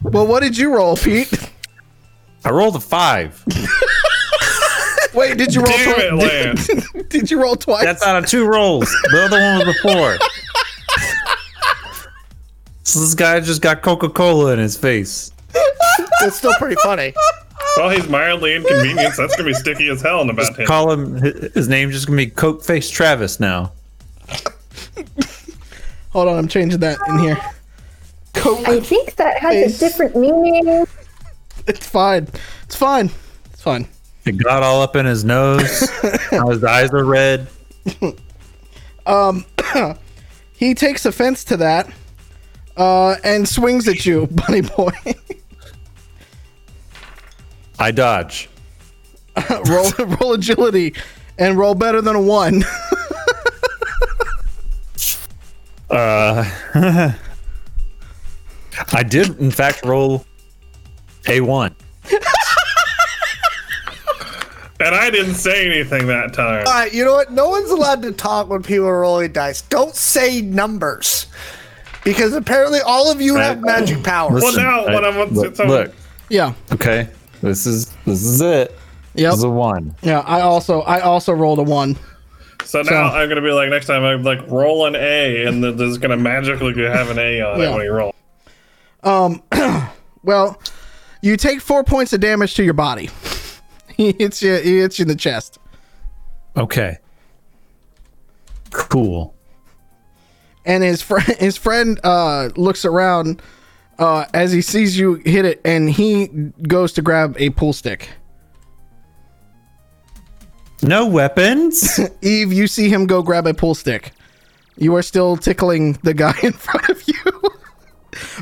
Well, what did you roll, Pete? I rolled a five. Wait, did you roll Damn twice? It, Lance. Did, did you roll twice? That's out of two rolls. The other one was a four. So this guy just got Coca-Cola in his face. That's still pretty funny. Well, he's mildly inconvenienced. That's going to be sticky as hell in about just him. Call him, his name's just going to be Cokeface Travis now. Hold on, I'm changing that in here. Coke I think that has face. a different meaning. It's fine. It's fine. It's fine. It got all up in his nose. Now his eyes are red. Um, he takes offense to that, uh, and swings at you, Bunny Boy. I dodge. Uh, roll, roll agility, and roll better than a one. uh, I did, in fact, roll. A one. And I didn't say anything that time. Alright, you know what? No one's allowed to talk when people are rolling dice. Don't say numbers. Because apparently all of you I, have magic powers. Listen, well, now, when I, I'm... Look, look. Yeah. Okay. This is this is it. Yep. This is a one. Yeah, I also I also rolled a one. So now so. I'm going to be like, next time I'm like, roll an A, and this is going to magically have an A on yeah. it when you roll. Um, well... You take four points of damage to your body. He hits you, he hits you in the chest. Okay. Cool. And his friend, his friend uh, looks around uh, as he sees you hit it, and he goes to grab a pool stick. No weapons. Eve, you see him go grab a pool stick. You are still tickling the guy in front of you.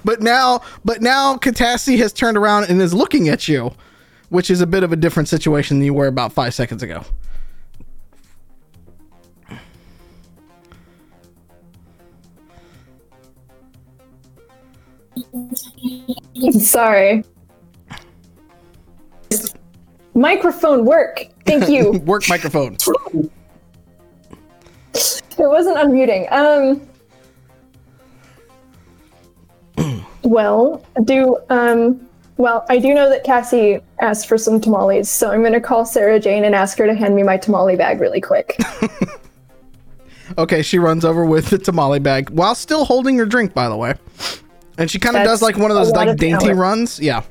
But now, but now Katassi has turned around and is looking at you, which is a bit of a different situation than you were about five seconds ago. Sorry. Microphone work. Thank you. Work microphone. It wasn't unmuting. Um. well, do um. Well, I do know that Cassie asked for some tamales, so I'm gonna call Sarah Jane and ask her to hand me my tamale bag really quick. Okay, she runs over with the tamale bag while still holding her drink, by the way. And she kind of does like one of those like of dainty power. runs. Yeah.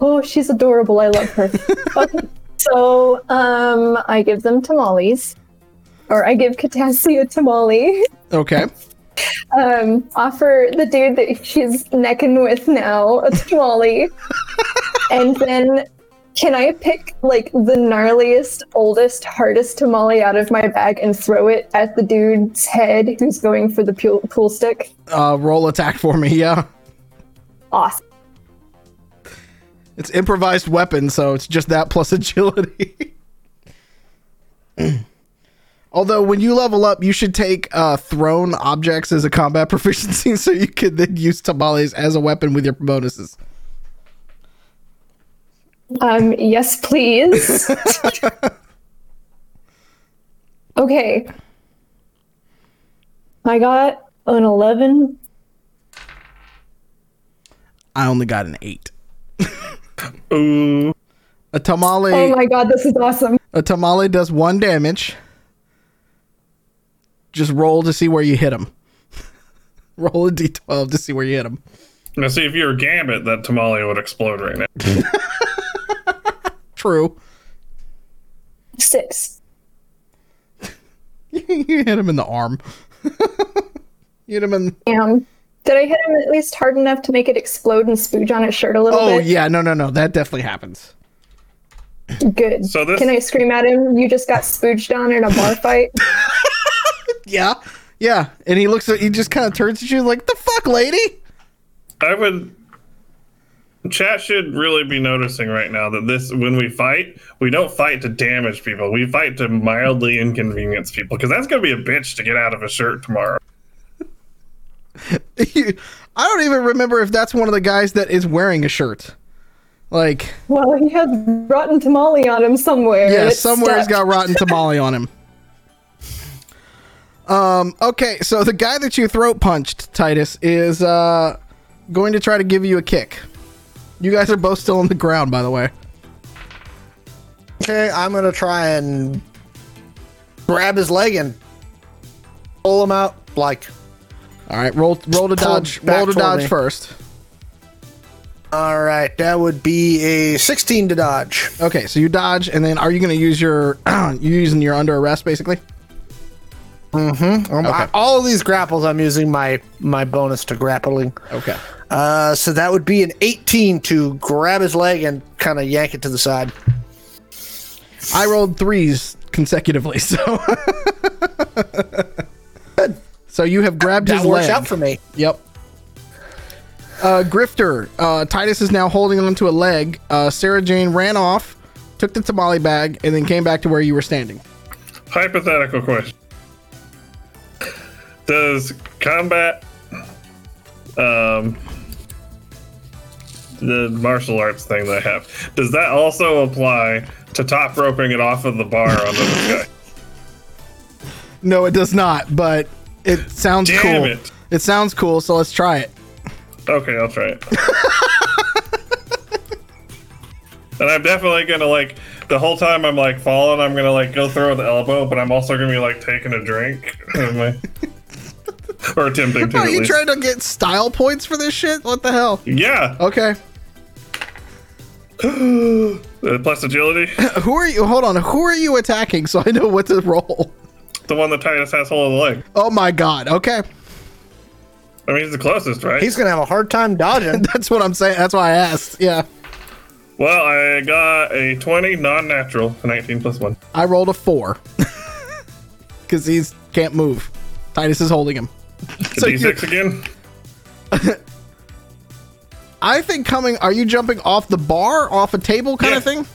Oh, she's adorable. I love her. Okay. So um, I give them tamales, or I give Katassi a tamale. Okay. um, offer the dude that she's necking with now a tamale. And then can I pick like the gnarliest, oldest, hardest tamale out of my bag and throw it at the dude's head who's going for the pool, pool stick? Uh, roll attack for me, yeah. Awesome. It's improvised weapon, so it's just that plus agility. Although when you level up, you should take uh, thrown objects as a combat proficiency, so you can then use tamales as a weapon with your bonuses. Um, yes, please. Okay. I got an eleven. I only got an eight. Ooh. A tamale. Oh my god, this is awesome. A tamale does one damage. Just roll to see where you hit him. Roll a d twelve to see where you hit him. Now see, if you were Gambit, that tamale would explode right now. True. Six. You hit him in the arm. You hit him in the... Damn. Did I hit him at least hard enough to make it explode and spooge on his shirt a little oh, bit? Oh, yeah. No, no, no. That definitely happens. Good. So this... Can I scream at him? You just got spooged on in a bar fight? Yeah. Yeah. And he looks at, he just kind of turns at you like, the fuck, lady? I would... Chat should really be noticing right now that this, when we fight, we don't fight to damage people. We fight to mildly inconvenience people, because that's going to be a bitch to get out of a shirt tomorrow. I don't even remember if that's one of the guys that is wearing a shirt. Like, well, he had rotten tamale on him somewhere. Yeah, somewhere he's got rotten tamale on him. Um. Okay, so the guy that you throat punched, Titus, is uh going to try to give you a kick. You guys are both still on the ground, by the way. Okay, I'm gonna try and grab his leg and pull him out like. All right, roll roll to dodge. Roll to dodge me. First. All right, that would be a sixteen to dodge. Okay, so you dodge, and then are you going to use your you're using your under arrest basically? Mm-hmm. Um, okay. I, all of these grapples, I'm using my my bonus to grappling. Okay. Uh, so that would be an eighteen to grab his leg and kind of yank it to the side. I rolled threes consecutively, so. So you have grabbed that his leg. That works out for me. Yep. Uh, Grifter, uh, Titus is now holding onto a leg. Uh, Sarah Jane ran off, took the tamale bag, and then came back to where you were standing. Hypothetical question. Does combat, um, the martial arts thing that I have, does that also apply to top roping it off of the bar on the guy? No, it does not, but... It sounds Damn cool. It. it sounds cool, so let's try it. Okay, I'll try it. And I'm definitely gonna like the whole time I'm like falling, I'm gonna like go throw the elbow, but I'm also gonna be like taking a drink. Or attempting to. Are you trying to get style points for this shit? What the hell? Yeah. Okay. uh, plus agility. Who are you hold on, who are you attacking so I know what to roll? The one that Titus has hold of the leg. Oh my god, okay. I mean, he's the closest, right? He's gonna have a hard time dodging. That's what I'm saying, that's why I asked, yeah. Well, I got a twenty, non-natural, a nineteen plus one. I rolled a four. Because he's can't move. Titus is holding him. So D six again? I think coming, are you jumping off the bar, off a table kind yeah. of thing?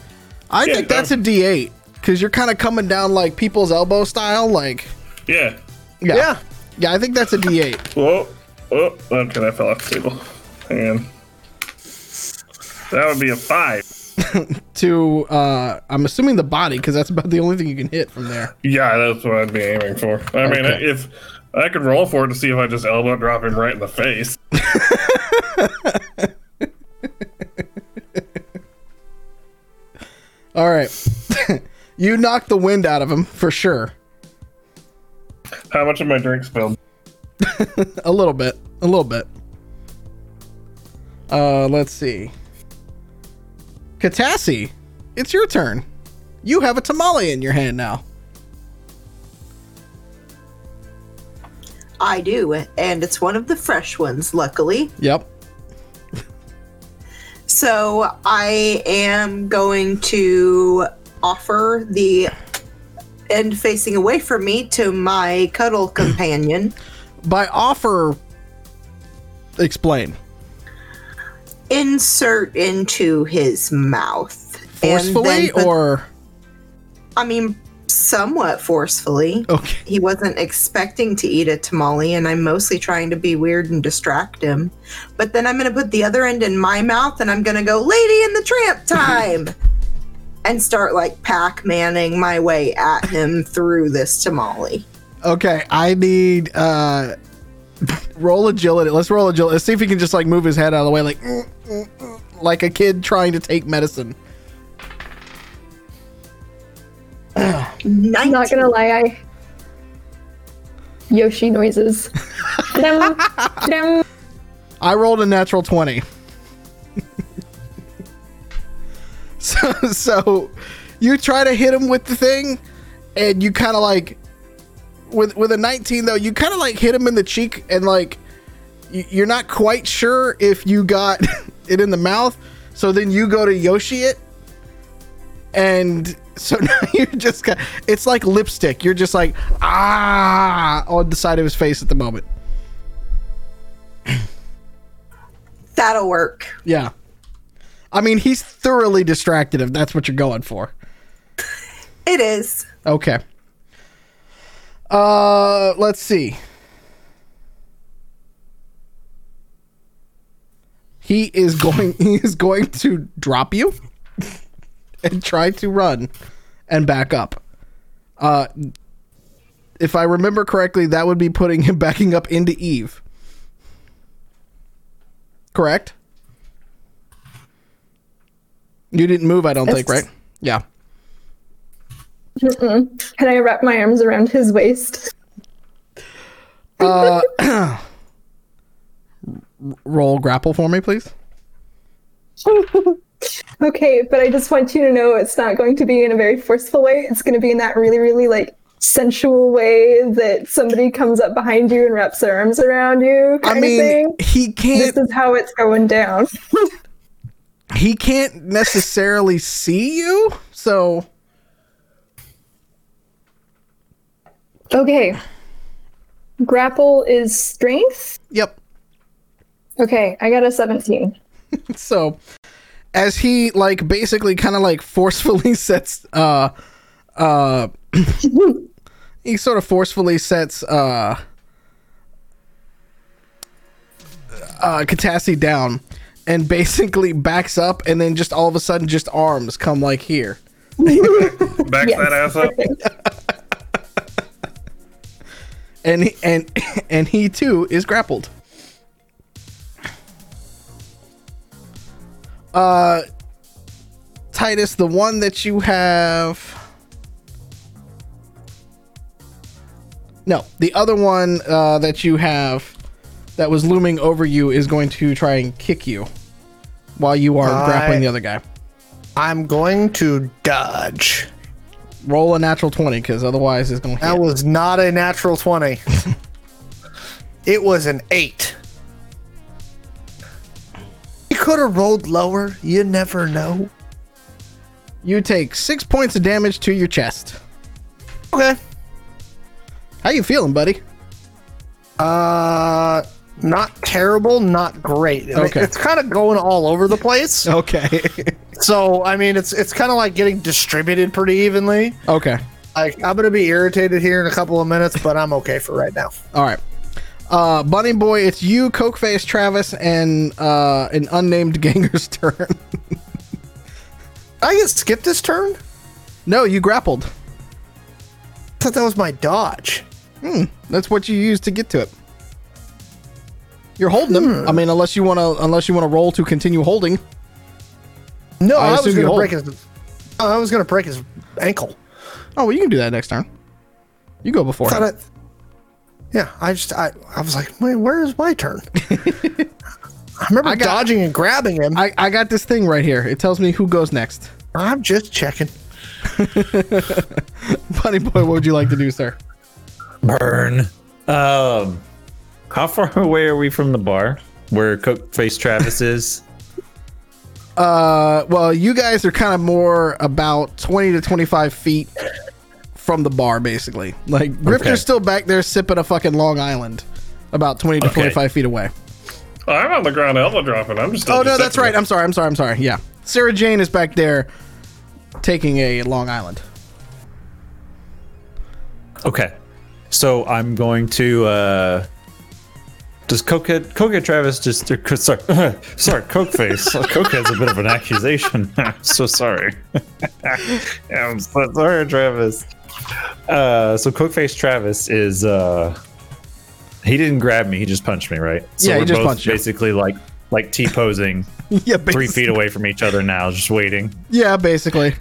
I yeah, think that's um, a D eight, because you're kind of coming down like people's elbow style, like... Yeah. Yeah. Yeah, yeah I think that's a D eight. Whoa. Whoa. Okay, I fell off the table. Hang on. That would be a five. to, uh, I'm assuming the body, because that's about the only thing you can hit from there. Yeah, that's what I'd be aiming for. I okay. mean, if... I could roll for it to see if I just elbow drop him right in the face. All right. You knocked the wind out of him, for sure. How much of my drink spilled? A little bit. A little bit. Uh, let's see. Katassi, it's your turn. You have a tamale in your hand now. I do, and it's one of the fresh ones, luckily. Yep. So I am going to offer the end facing away from me to my cuddle companion. By offer, explain. Insert into his mouth. Forcefully, and then, or? I mean... Somewhat forcefully. Okay. He wasn't expecting to eat a tamale, and I'm mostly trying to be weird and distract him. But then I'm going to put the other end in my mouth, and I'm going to go, Lady in the Tramp time! And start, like, Pac-Manning my way at him through this tamale. Okay, I need, uh... roll agility. Let's roll agility. Let's see if he can just, like, move his head out of the way, like... Mm, mm, mm, like a kid trying to take medicine. nineteen. I'm not gonna lie, I Yoshi noises. Dum, dum. I rolled a natural twenty. so, so you try to hit him with the thing, and you kind of like with with a nineteen though. You kind of like hit him in the cheek, and like you're not quite sure if you got it in the mouth. So then you go to Yoshi it, and. So now you're just got, it's like lipstick. You're just like, ah, on the side of his face at the moment. That'll work. Yeah. I mean, he's thoroughly distracted if that's what you're going for. It is. Okay. Uh, let's see. He is going, he is going to drop you. And try to run and back up. Uh, if I remember correctly, that would be putting him backing up into Eve. Correct? You didn't move, I don't it's... think, right? Yeah. Mm-mm. Can I wrap my arms around his waist? uh, roll grapple for me, please. Okay, but I just want you to know it's not going to be in a very forceful way. It's going to be in that really, really, like, sensual way that somebody comes up behind you and wraps their arms around you. I mean, he can't... This is how it's going down. He can't necessarily see you, so... Okay. Grapple is strength? Yep. Okay, I got a seventeen. So... As he, like, basically kind of, like, forcefully sets, uh, uh, he sort of forcefully sets, uh, uh, Katassi down and basically backs up and then just all of a sudden just arms come, like, here. Backs yes, that ass up. and, he, and, and he, too, is grappled. Uh, Titus, the one that you have... No, the other one uh, that you have that was looming over you is going to try and kick you while you are I, grappling the other guy. I'm going to dodge. Roll a natural twenty, because otherwise it's going to hit. That was not a natural twenty. It was an eight. Could have rolled lower. You never know. You take six points of damage to your chest. Okay. How you feeling, buddy? Uh, not terrible, not great. Okay. I mean, it's kind of going all over the place. Okay. So, I mean, it's it's kind of like getting distributed pretty evenly. Okay. Like, I'm going to be irritated here in a couple of minutes, but I'm okay for right now. All right. Uh, Bunny Boy, it's you, Cokeface Travis, and uh, an unnamed ganger's turn. I get skipped this turn? No, you grappled. I thought that was my dodge. Hmm. That's what you used to get to it. You're holding them. Hmm. I mean, unless you want to, unless you want to roll to continue holding. No, I, I was going to break his. I was going to break his ankle. Oh, well, you can do that next turn. You go before. I, yeah, I just I, I was like, wait, where is my turn? I remember I got, dodging and grabbing him. I, I got this thing right here. It tells me who goes next. I'm just checking. Buddy Boy, what would you like to do, sir? Burn. Um, how far away are we from the bar where Cokeface Travis is? Uh, well, you guys are kind of more about twenty to twenty-five feet from the bar, basically. Like, Grifter's okay. still back there sipping a fucking Long Island, about twenty to okay. twenty-five feet away. Oh, I'm on the ground elbow dropping. I'm just. Oh no, that's right. I'm sorry. I'm sorry. I'm sorry. Yeah, Sarah Jane is back there taking a Long Island. Okay. So I'm going to, uh, does Cokehead, Cokehead Travis just, sorry, sorry, Cokeface. Cokehead's a bit of an accusation. I'm so sorry. I'm so sorry, Travis. Uh, so Cokeface Travis is, uh, he didn't grab me. He just punched me, right? So yeah, we're he just both punched basically you. like, like T-posing yeah, three feet away from each other now, just waiting. Yeah, basically.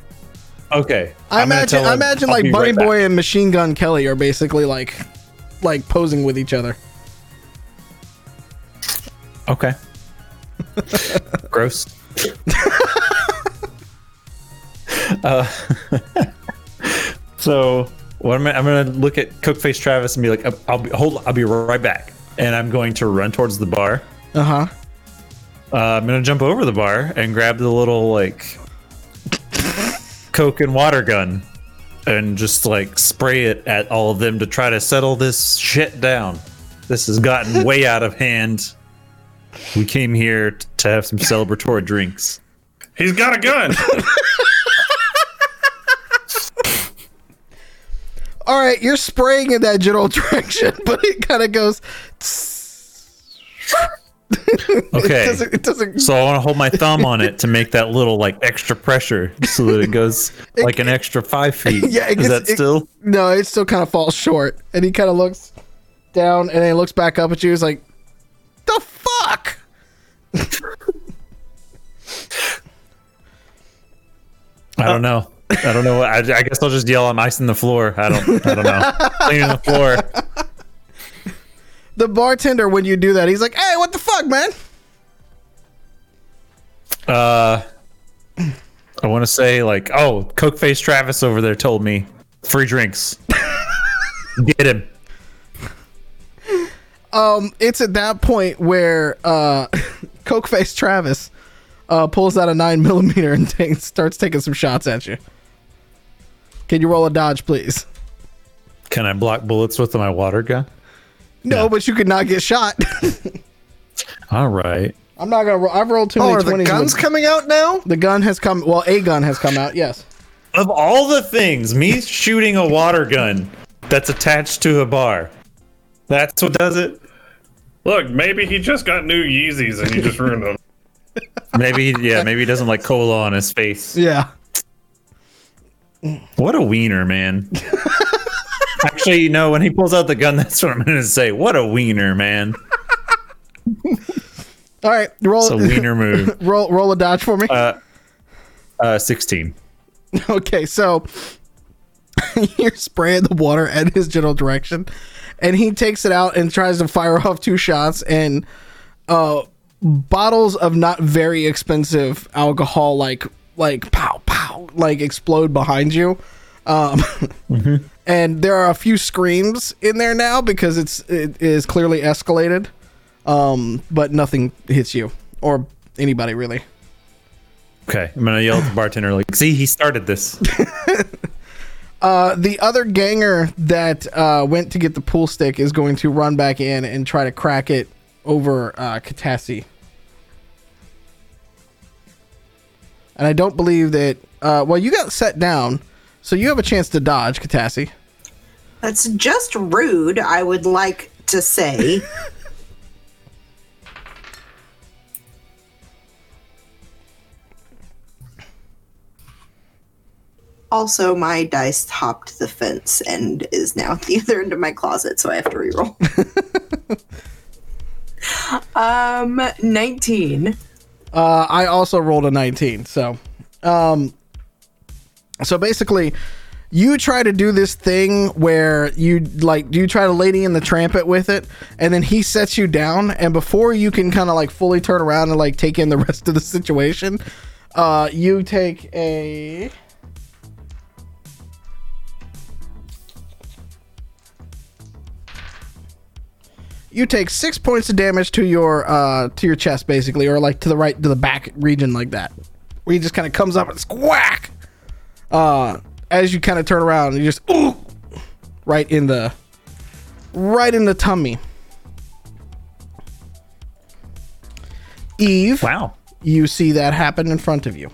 Okay. I I'm imagine I imagine like Bunny right Boy back. and Machine Gun Kelly are basically like like posing with each other. Okay. Gross. uh, so what am I, I'm gonna look at Cokeface Travis and be like, I'll be hold I'll be right back. And I'm going to run towards the bar. Uh-huh. Uh, I'm gonna jump over the bar and grab the little like Coke and water gun and just like spray it at all of them to try to settle this shit down. This has gotten way out of hand. We came here t- to have some celebratory drinks. He's got a gun. All right, you're spraying in that general direction, but it kind of goes. Okay, it doesn't, it doesn't... So I want to hold my thumb on it to make that little like extra pressure so that it goes it, like an extra five feet. Yeah, it gets, is that it, still? No, it still kind of falls short. And he kind of looks down and then he looks back up at you. He's like, the fuck? I don't know. I don't know. I, I guess I'll just yell, I'm icing the floor. I don't. I don't know. Cleaning the floor. The bartender, when you do that, he's like, hey, what the fuck, man? Uh, I want to say, like, oh, Cokeface Travis over there told me free drinks. Get him. Um, it's at that point where uh, Cokeface Travis uh, pulls out a nine millimeter and t- starts taking some shots at you. Can you roll a dodge, please? Can I block bullets with my water gun? No, yeah. But you could not get shot. All right. I'm not going to roll. I've rolled too many twenties. Oh, are the guns with, coming out now? The gun has come. Well, a gun has come out, yes. Of all the things, me shooting a water gun that's attached to a bar, that's what does it? Look, maybe he just got new Yeezys and he just ruined them. Maybe, yeah, maybe he doesn't like cola on his face. Yeah. What a wiener, man. Actually, you know, when he pulls out the gun, that's what I'm going to say. What a wiener, man. All right. Roll, it's a wiener move. roll, roll a dodge for me. Uh, uh, sixteen. Okay, so you're spraying the water at his general direction, and he takes it out and tries to fire off two shots, and uh, bottles of not very expensive alcohol, like, like pow, pow, like explode behind you. Um, mm-hmm. And there are a few screams in there now because it's it is clearly escalated, um, but nothing hits you or anybody really. Okay, I'm gonna yell at the bartender like, "See, he started this." uh, the other ganger that uh, went to get the pool stick is going to run back in and try to crack it over uh, Katassi. And I don't believe that... Uh, well, you got set down, so you have a chance to dodge, Katassi. That's just rude, I would like to say. Also, my dice hopped the fence and is now at the other end of my closet, so I have to reroll. um, nineteen. Uh, I also rolled a nineteen, so... Um, so basically, you try to do this thing where you, like, you try to lady in the trampet with it, and then he sets you down, and before you can kind of, like, fully turn around and, like, take in the rest of the situation, uh, you take a... You take six points of damage to your uh, to your chest, basically, or like to the right, to the back region, like that, where he just kind of comes up and squack. Uh, as you kind of turn around, you just ooh, right in the right in the tummy. Eve, wow, you see that happen in front of you.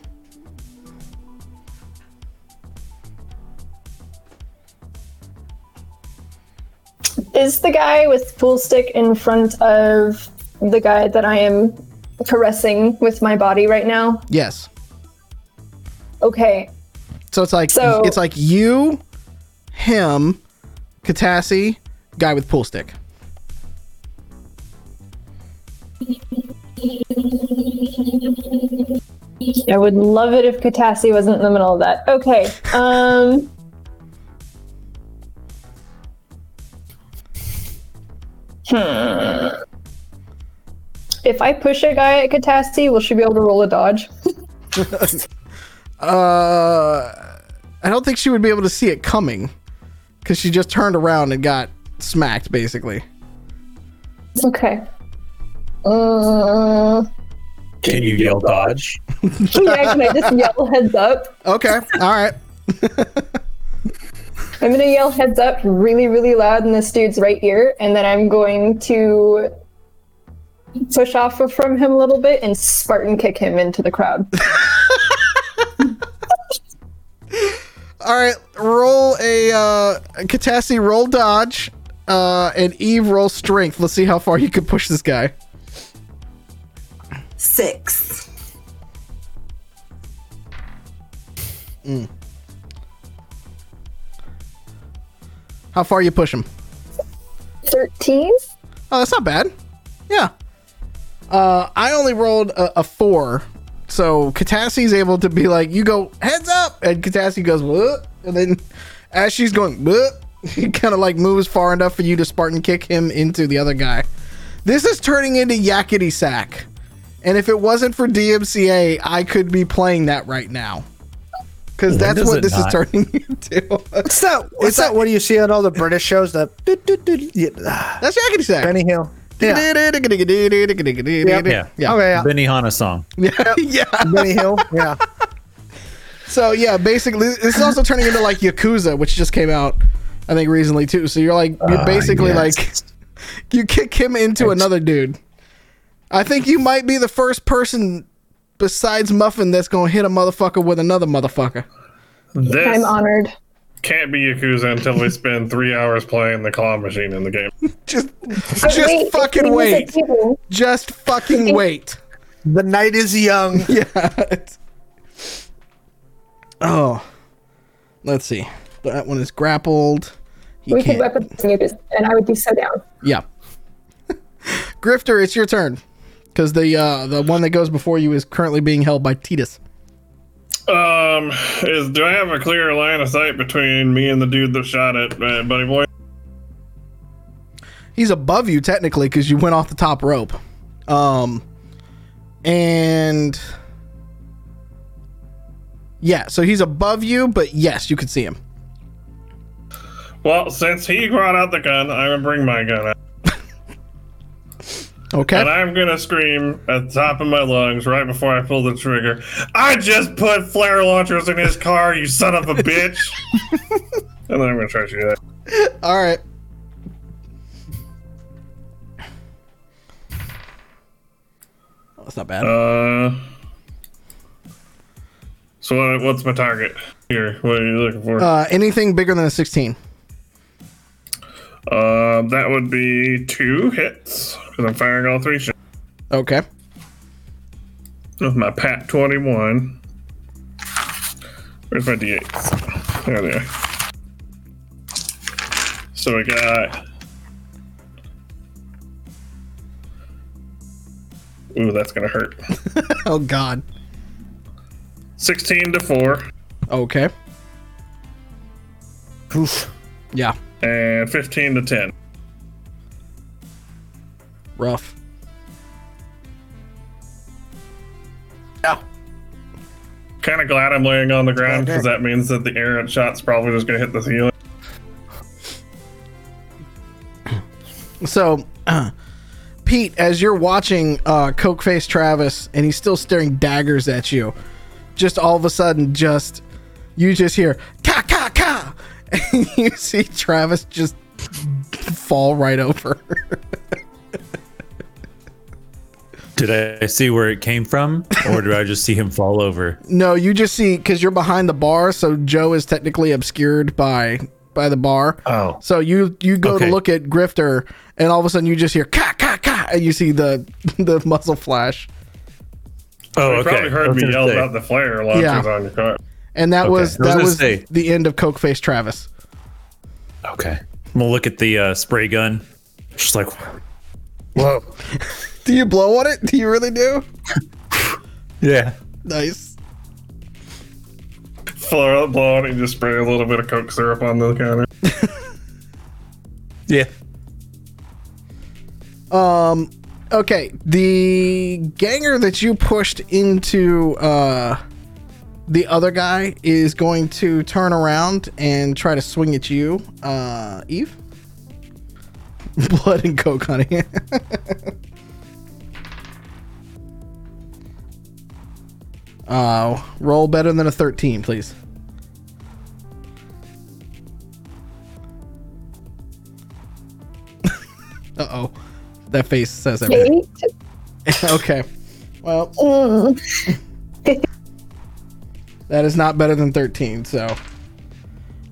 Is the guy with pool stick in front of the guy that I am caressing with my body right now? Yes. Okay. So it's like so, it's like you, him, Katassi, guy with pool stick. I would love it if Katassi wasn't in the middle of that. Okay. Um. Hmm. If I push a guy at Katassi, will she be able to roll a dodge? uh, I don't think she would be able to see it coming, because she just turned around and got smacked, basically. Okay. Uh... Can you yell dodge? Yeah, can I just yell heads up? Okay, alright. I'm going to yell heads up really, really loud in this dude's right ear, and then I'm going to push off from him a little bit and Spartan kick him into the crowd. All right, roll a... Uh, Katassi, roll dodge, uh, and Eve, roll strength. Let's see how far you can push this guy. Six. Mm. How far you push him? thirteen? Oh, that's not bad. Yeah. Uh, I only rolled a, a four. So Katassi's able to be like, you go, heads up! And Katassi goes, what? And then as she's going, what? He kind of like moves far enough for you to Spartan kick him into the other guy. This is turning into Yakety Sack. And if it wasn't for D M C A, I could be playing that right now. Because that's what this not? is turning into. It's that, it's that, what do you see on all the British shows? The do, do, do, yeah. That's Yakety Sack. Benny Hill. Yeah. Yep. Yeah. Yeah. Okay, yeah. Benihana song. Yeah. Yeah. Benny Hill. Yeah. So, yeah, basically, this is also turning into like Yakuza, which just came out, I think, recently, too. So you're like, you're basically uh, yes. like, you kick him into another dude. I think you might be the first person besides Muffin that's gonna hit a motherfucker with another motherfucker. This I'm honored. Can't be Yakuza until we spend three hours playing the claw machine in the game. Just, just wait, fucking wait. Just fucking wait. The night is young. Yeah. Oh. Let's see. That one is grappled. He we could weaponize this, and I would be so down. Yeah. Grifter, it's your turn. Because the uh, the one that goes before you is currently being held by Titus. Um, is do I have a clear line of sight between me and the dude that shot at uh, Buddy Boy? He's above you technically because you went off the top rope. Um, and yeah, so he's above you, but yes, you could see him. Well, since he brought out the gun, I'm gonna bring my gun out. Okay. And I'm going to scream at the top of my lungs right before I pull the trigger. I just put flare launchers in his car, you son of a bitch. And then I'm going to try to shoot that. All right. That's not bad. Uh, so what, what's my target here? What are you looking for? Uh, anything bigger than a sixteen. Uh, that would be two hits, because I'm firing all three shots. Okay. With my Pat twenty-one. Where's my D eights? There they are. So I got... Ooh, that's gonna hurt. Oh, God. sixteen to four. Okay. Oof. Yeah. And fifteen to ten. Rough. Yeah. Kind of glad I'm laying on the ground, because that means that the errant shot's probably just gonna hit the ceiling. So, uh, Pete, as you're watching uh, Cokeface Travis, and he's still staring daggers at you, just all of a sudden, just you just hear ka ka ka, and you see Travis just fall right over. Did I see where it came from, or did I just see him fall over? No, you just see, because you're behind the bar, so Joe is technically obscured by by the bar. Oh, so you you go okay. to look at Grifter, and all of a sudden you just hear ka ka ka, and you see the the muzzle flash. Oh, okay. You probably heard me yell about the flare launchers yeah. on your car. And that okay. was that was, was the end of Cokeface Travis. Okay, I'm gonna look at the uh, spray gun. Just like, whoa. Do you blow on it? Do you really do? Yeah. Nice. Blow, blow on it and just spray a little bit of Coke syrup on the counter. Yeah. Um. Okay. The ganger that you pushed into uh, the other guy is going to turn around and try to swing at you, uh, Eve. Blood and Coke, honey. Uh, roll better than a thirteen, please. Uh-oh. That face says everything. Okay. Well. That is not better than thirteen, so.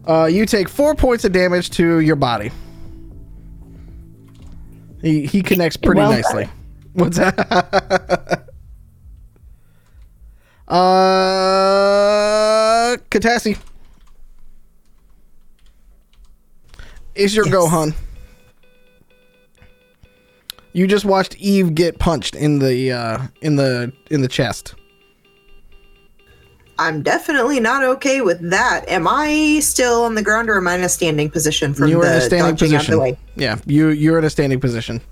Uh, you take four points of damage to your body. He, he connects pretty well nicely. What's that? Uh, Katassi, it's your yes. go, hon. You just watched Eve get punched in the uh, in the in the chest. I'm definitely not okay with that. Am I still on the ground, or am I in a standing position from you're the in a standing position. Out of the way? Yeah, you you're in a standing position.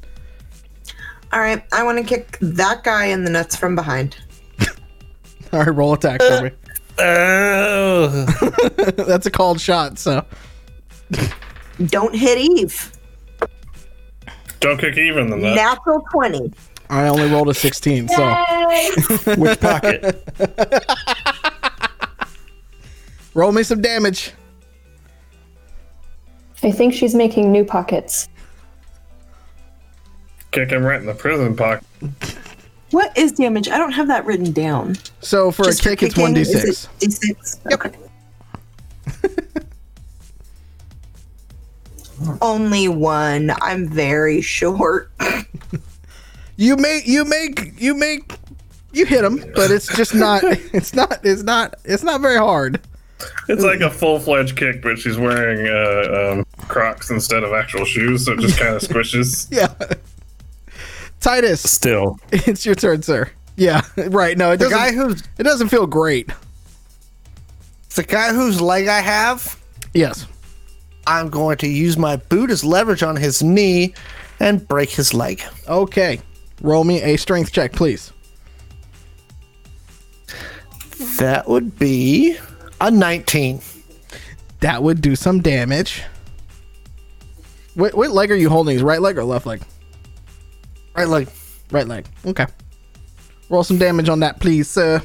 All right, I want to kick that guy in the nuts from behind. All right, roll attack for me. Uh, That's a called shot, so. Don't hit Eve. Don't kick Eve in the nuts. Natural twenty. I only rolled a sixteen, Yay! So. Which pocket? Roll me some damage. I think she's making new pockets. Kick him right in the prison pocket. What is damage? I don't have that written down. So for just a kick, kicking, it's one d six. Is it d six? Yep. Okay. Only one. I'm very short. you make you make you make you hit him, but it's just not. It's not. It's not. It's not very hard. It's like a full-fledged kick, but she's wearing uh, um, Crocs instead of actual shoes, so it just kind of squishes. Yeah. Titus, still, it's your turn, sir. Yeah, right. No, it the doesn't. Guy who's, it doesn't feel great. The guy whose leg I have. Yes, I'm going to use my boot as leverage on his knee and break his leg. Okay, roll me a strength check, please. That would be a nineteen. That would do some damage. What, what leg are you holding? His right leg or left leg? Right leg. Right leg. Okay. Roll some damage on that, please, sir.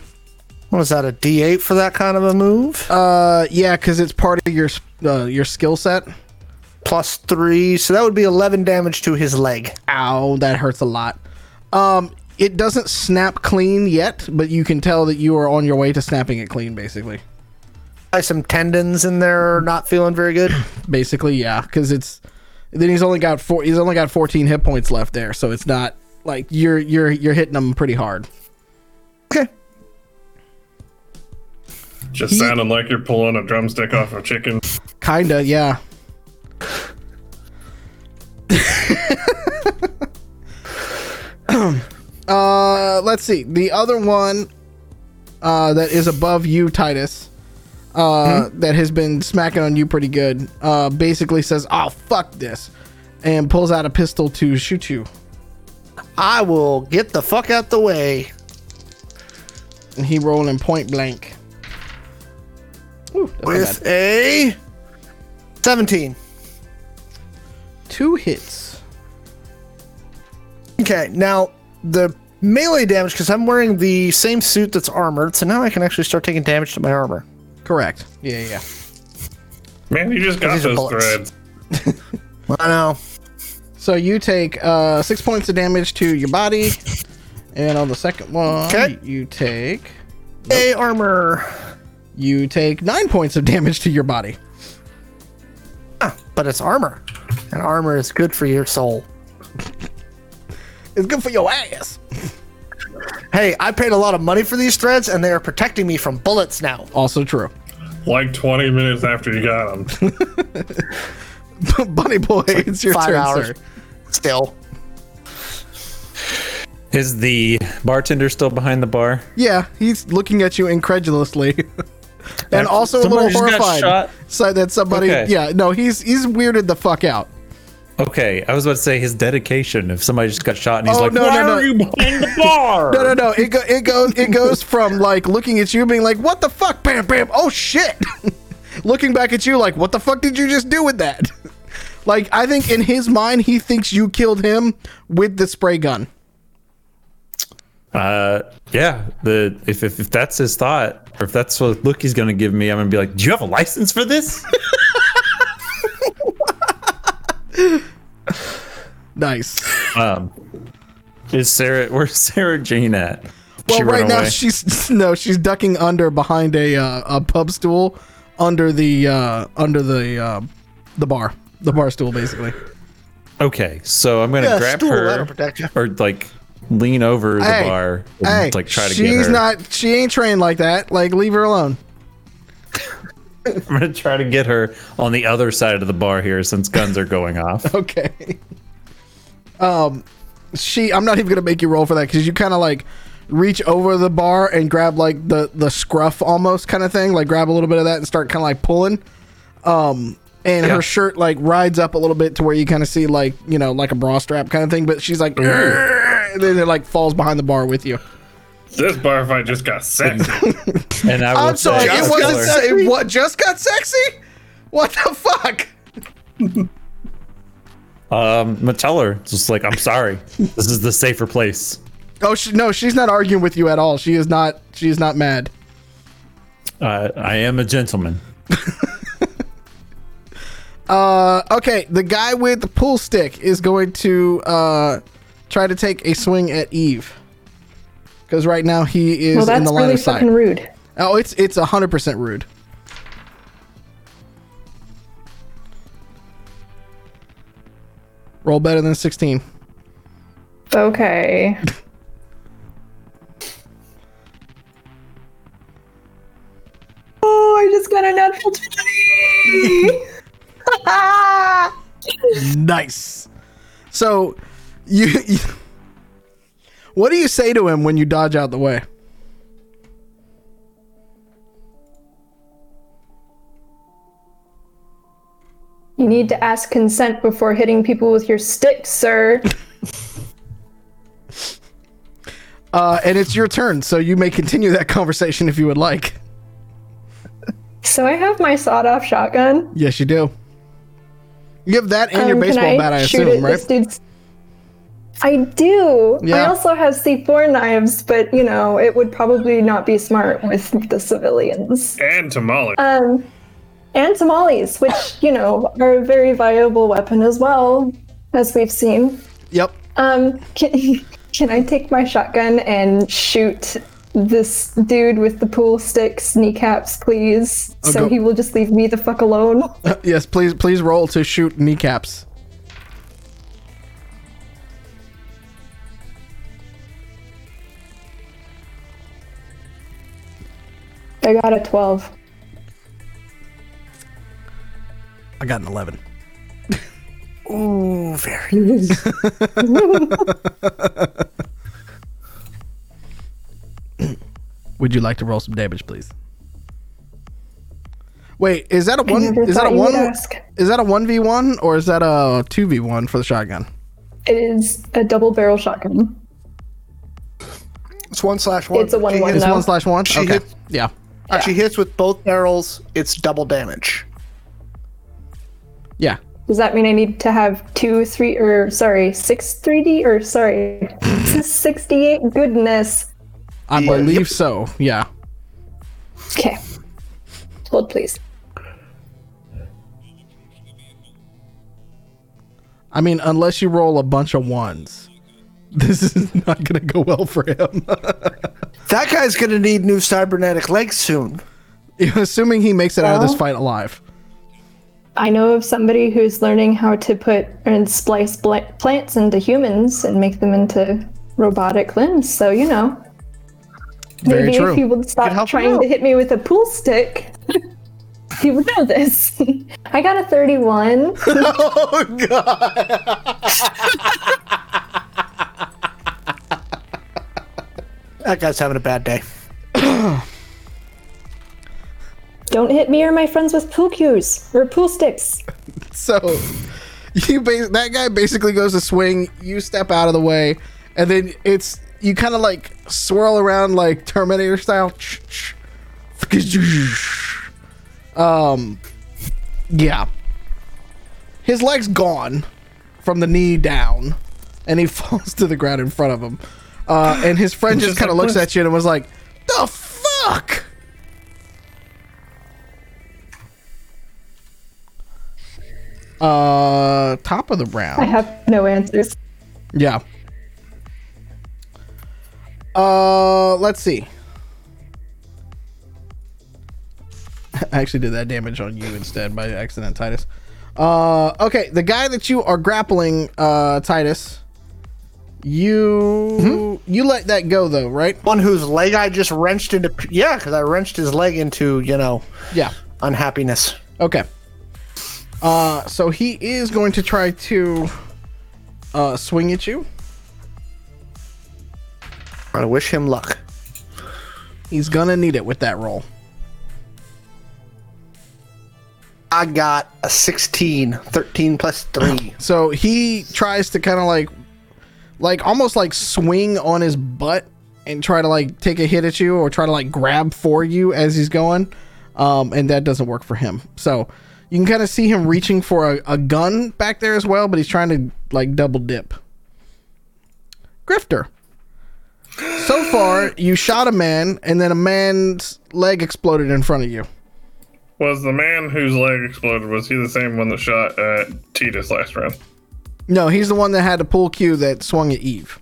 What is that, a D eight for that kind of a move? Uh, yeah, because it's part of your uh, your skill set. Plus three, so that would be eleven damage to his leg. Ow, that hurts a lot. Um, It doesn't snap clean yet, but you can tell that you are on your way to snapping it clean, basically. Some tendons in there are not feeling very good. Basically, yeah, because it's then he's only got four. He's only got fourteen hit points left there, so it's not like you're you're you're hitting him pretty hard. Okay. Just he, sounding like you're pulling a drumstick off a chicken. Kinda, yeah. Uh, let's see. The other one uh, that is above you, Titus, uh, mm-hmm. that has been smacking on you pretty good, uh, basically says, "Oh, fuck this," and pulls out a pistol to shoot you. I will get the fuck out the way. And he rolling point blank. Ooh, with a seventeen. Two hits. Okay, now the melee damage, because I'm wearing the same suit that's armored, so now I can actually start taking damage to my armor. Correct. Yeah, yeah. Man, you just got those threads. I know. So you take uh, six points of damage to your body, and on the second one, okay. you take... Nope. A armor. You take nine points of damage to your body. Ah, but it's armor, and armor is good for your soul. It's good for your ass. Hey, I paid a lot of money for these threads, and they are protecting me from bullets now. Also true. Like twenty minutes after you got them. Buddy boy, it's, like it's your five turn, hours. Sir. Still. Is the bartender still behind the bar? Yeah, he's looking at you incredulously. and That's, also a little horrified. So that somebody, okay. yeah, no, he's he's weirded the fuck out. Okay, I was about to say his dedication. If somebody just got shot and he's oh, like, no, "Why no, no. are you behind the bar?" no, no, no. It go, it goes it goes from like looking at you, being like, "What the fuck?" Bam, bam. Oh shit! Looking back at you, like, "What the fuck did you just do with that?" Like, I think in his mind, he thinks you killed him with the spray gun. Uh, yeah. The if if, if that's his thought, or if that's what look he's gonna give me, I'm gonna be like, "Do you have a license for this?" Nice. Um, is Sarah? Where's Sarah Jane at? Well, she right now away? she's no, she's ducking under behind a uh, a pub stool under the uh, under the uh, the bar, the bar stool, basically. Okay, so I'm gonna yeah, grab stool, her protect you. Or like lean over the hey, bar and hey, like try to get her. She's not. She ain't trained like that. Like, leave her alone. I'm gonna try to get her on the other side of the bar here, since guns are going off. Okay. Um, she. I'm not even gonna make you roll for that, because you kind of like reach over the bar and grab like the the scruff almost kind of thing. Like grab a little bit of that and start kind of like pulling. Um, and yeah. her shirt like rides up a little bit to where you kind of see like you know like a bra strap kind of thing. But she's like, and then it like falls behind the bar with you. This bar fight just got sexy. and I will I'm sorry, it wasn't sexy. What just got sexy? What the fuck? um, I'm gonna tell her. It's just like, I'm sorry. This is the safer place. Oh she, no, she's not arguing with you at all. She is not. She is not mad. Uh, I am a gentleman. uh, okay. The guy with the pool stick is going to uh, try to take a swing at Eve. Because right now he is well, in the line really of sight. That's really fucking rude. Oh, it's it's a hundred percent rude. Roll better than sixteen. Okay. Oh, I just got a natural twenty. Nice. So, you. you What do you say to him when you dodge out the way? You need to ask consent before hitting people with your stick, sir. uh, and it's your turn, so you may continue that conversation if you would like. So I have my sawed-off shotgun. Yes, you do. You have that and um, your baseball bat, I assume, right? I do. Yeah. I also have C four knives, but, you know, it would probably not be smart with the civilians. And tamales. Um, and tamales, which, you know, are a very viable weapon as well, as we've seen. Yep. Um, can, Can I take my shotgun and shoot this dude with the pool sticks kneecaps, please? I'll so go. He will just leave me the fuck alone. Uh, yes, please, please roll to shoot kneecaps. I got a twelve. I got an eleven. Ooh, very nice. Would you like to roll some damage, please? Wait, is that a one? Is that a one? Is that a one v one or is that a two v one for the shotgun? It is a double barrel shotgun. It's one slash one. It's a one one. It's one slash one. Okay. Hits, yeah. yeah. She hits with both barrels. It's double damage. Yeah. Does that mean I need to have two, three, or sorry, six three D, or sorry, sixty-eight? Goodness. I believe yep. so, yeah. Okay. Hold, please. I mean, unless you roll a bunch of ones, this is not going to go well for him. That guy's going to need new cybernetic legs soon. Assuming he makes it well, out of this fight alive. I know of somebody who's learning how to put and splice bl- plants into humans and make them into robotic limbs. So, you know, Very maybe true. If he would stop trying to hit me with a pool stick, he would know this. I got a thirty-one. Oh, God. That guy's having a bad day. Don't hit me or my friends with pool cues or pool sticks. So you bas- that guy basically goes to swing, you step out of the way, and then it's you kind of like swirl around like Terminator style. Um, yeah. His leg's gone from the knee down, and he falls to the ground in front of him. Uh, and his friend just kind of looks at you and was like, "The fuck?" Uh, top of the round. I have no answers. Yeah. Uh, let's see. I actually did that damage on you instead by accident, Titus. Uh, okay, the guy that you are grappling, uh, Titus, you mm-hmm. you let that go though, right? One whose leg I just wrenched into. Yeah, because I wrenched his leg into, you know. Yeah. Unhappiness. Okay. Uh, so he is going to try to uh, swing at you. I wish him luck. He's gonna need it with that roll. I got a sixteen, thirteen plus three. So he tries to kind of like, like almost like swing on his butt and try to like take a hit at you or try to like grab for you as he's going. Um, and that doesn't work for him. So you can kind of see him reaching for a, a gun back there as well, but he's trying to like double dip. Grifter. So far, you shot a man, and then a man's leg exploded in front of you. Was the man whose leg exploded, was he the same one that shot at Titus last round? No, he's the one that had a pool cue that swung at Eve.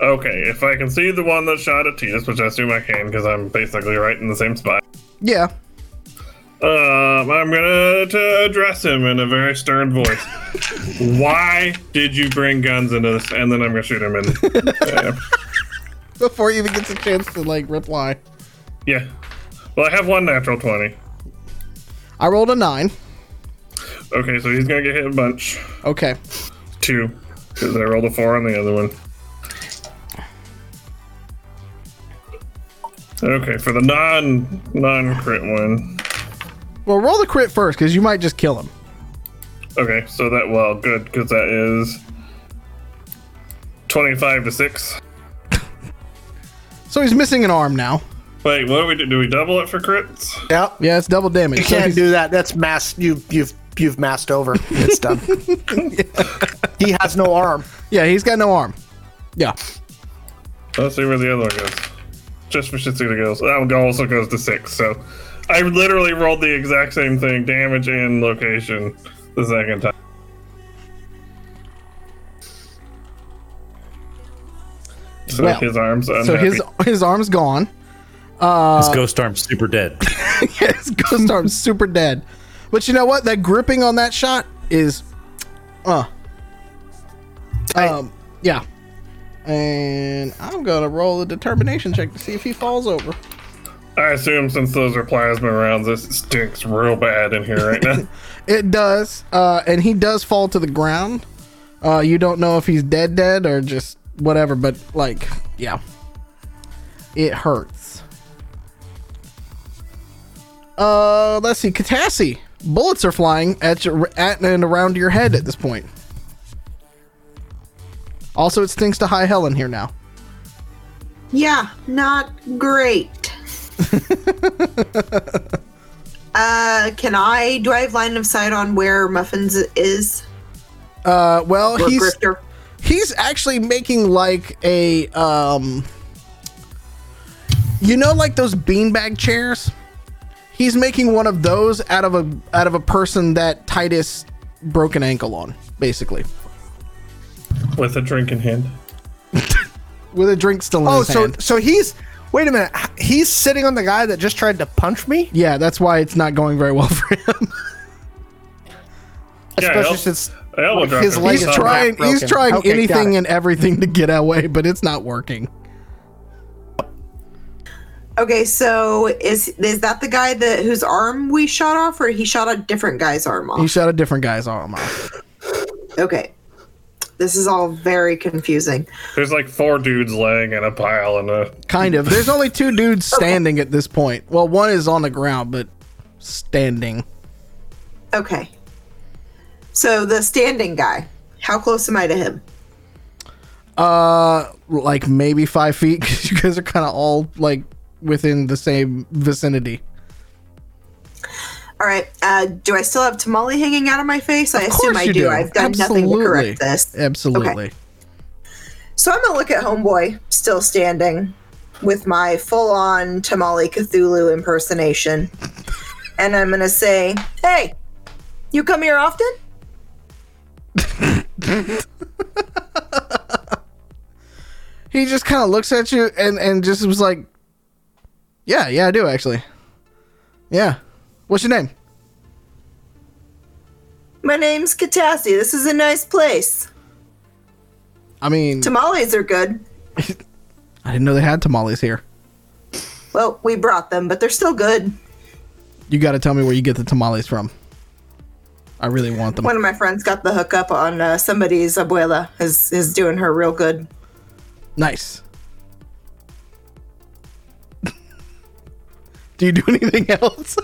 Okay, if I can see the one that shot at Titus, which I assume I can because I'm basically right in the same spot. Yeah. Um, I'm gonna to address him in a very stern voice. Why did you bring guns into this? And then I'm gonna shoot him in. Uh, Before he even gets a chance to like reply. Yeah. Well, I have one natural twenty. I rolled a nine. Okay, so he's gonna get hit a bunch. Okay. Two, because I rolled a four on the other one. Okay, for the non non crit one. Well, roll the crit first, because you might just kill him. Okay, so that, well, good, because that is twenty-five to six. So he's missing an arm now. Wait, what do we do? Do we double it for crits? Yeah, yeah, it's double damage. You so can't do that. That's mass. You, you've you've massed over. It's done. Yeah. He has no arm. Yeah, he's got no arm. Yeah. Let's see where the other one goes. Just for shits and giggles. That one also goes to six. So I literally rolled the exact same thing, damage and location, the second time. So well, his arm's unhappy. So his his arm's gone. Uh, his ghost arm's super dead. Yeah, his ghost arm's super dead. But you know what? That gripping on that shot is, uh, tight. um, yeah. And I'm gonna roll a determination check to see if he falls over. I assume since those are plasma rounds, this stinks real bad in here right now. It does, uh, and he does fall to the ground. Uh, you don't know if he's dead, dead or just whatever, but like, yeah, it hurts. Uh, let's see, Katassi, bullets are flying at your, at and around your head at this point. Also, it stinks to high hell in here now. Yeah, not great. uh, can I, do I have line of sight on where Muffins is? Uh, well, or he's, Grifter? He's actually making like a, um, you know, like those beanbag chairs? He's making one of those out of a, out of a person that Titus broke an ankle on, basically. With a drink in hand. With a drink still in oh, his so, hand. Oh, so he's... Wait a minute. He's sitting on the guy that just tried to punch me? Yeah, that's why it's not going very well for him. Yeah, especially since like, his leg is trying, He's trying okay, anything and everything to get away, but it's not working. Okay, so is is that the guy that whose arm we shot off, or he shot a different guy's arm off? He shot a different guy's arm off. Okay. This is all very confusing. There's like four dudes laying in a pile in a... Kind of. There's only two dudes standing at this point. Well, one is on the ground, but standing. Okay. So the standing guy, how close am I to him? Uh, like maybe five feet, because you guys are kind of all like within the same vicinity. All right. Uh, do I still have tamale hanging out of my face? I assume I do. do. I've done Absolutely. nothing to correct this. Absolutely. Okay. So I'm going to look at Homeboy still standing with my full-on tamale Cthulhu impersonation. And I'm going to say, hey, you come here often? He just kind of looks at you and, and just was like, yeah, yeah, I do actually. Yeah. What's your name? My name's Katassi. This is a nice place. I mean... Tamales are good. I didn't know they had tamales here. Well, we brought them, but they're still good. You gotta tell me where you get the tamales from. I really want them. One of my friends got the hookup on uh, somebody's abuela. Is, is doing her real good. Nice. Do you do anything else?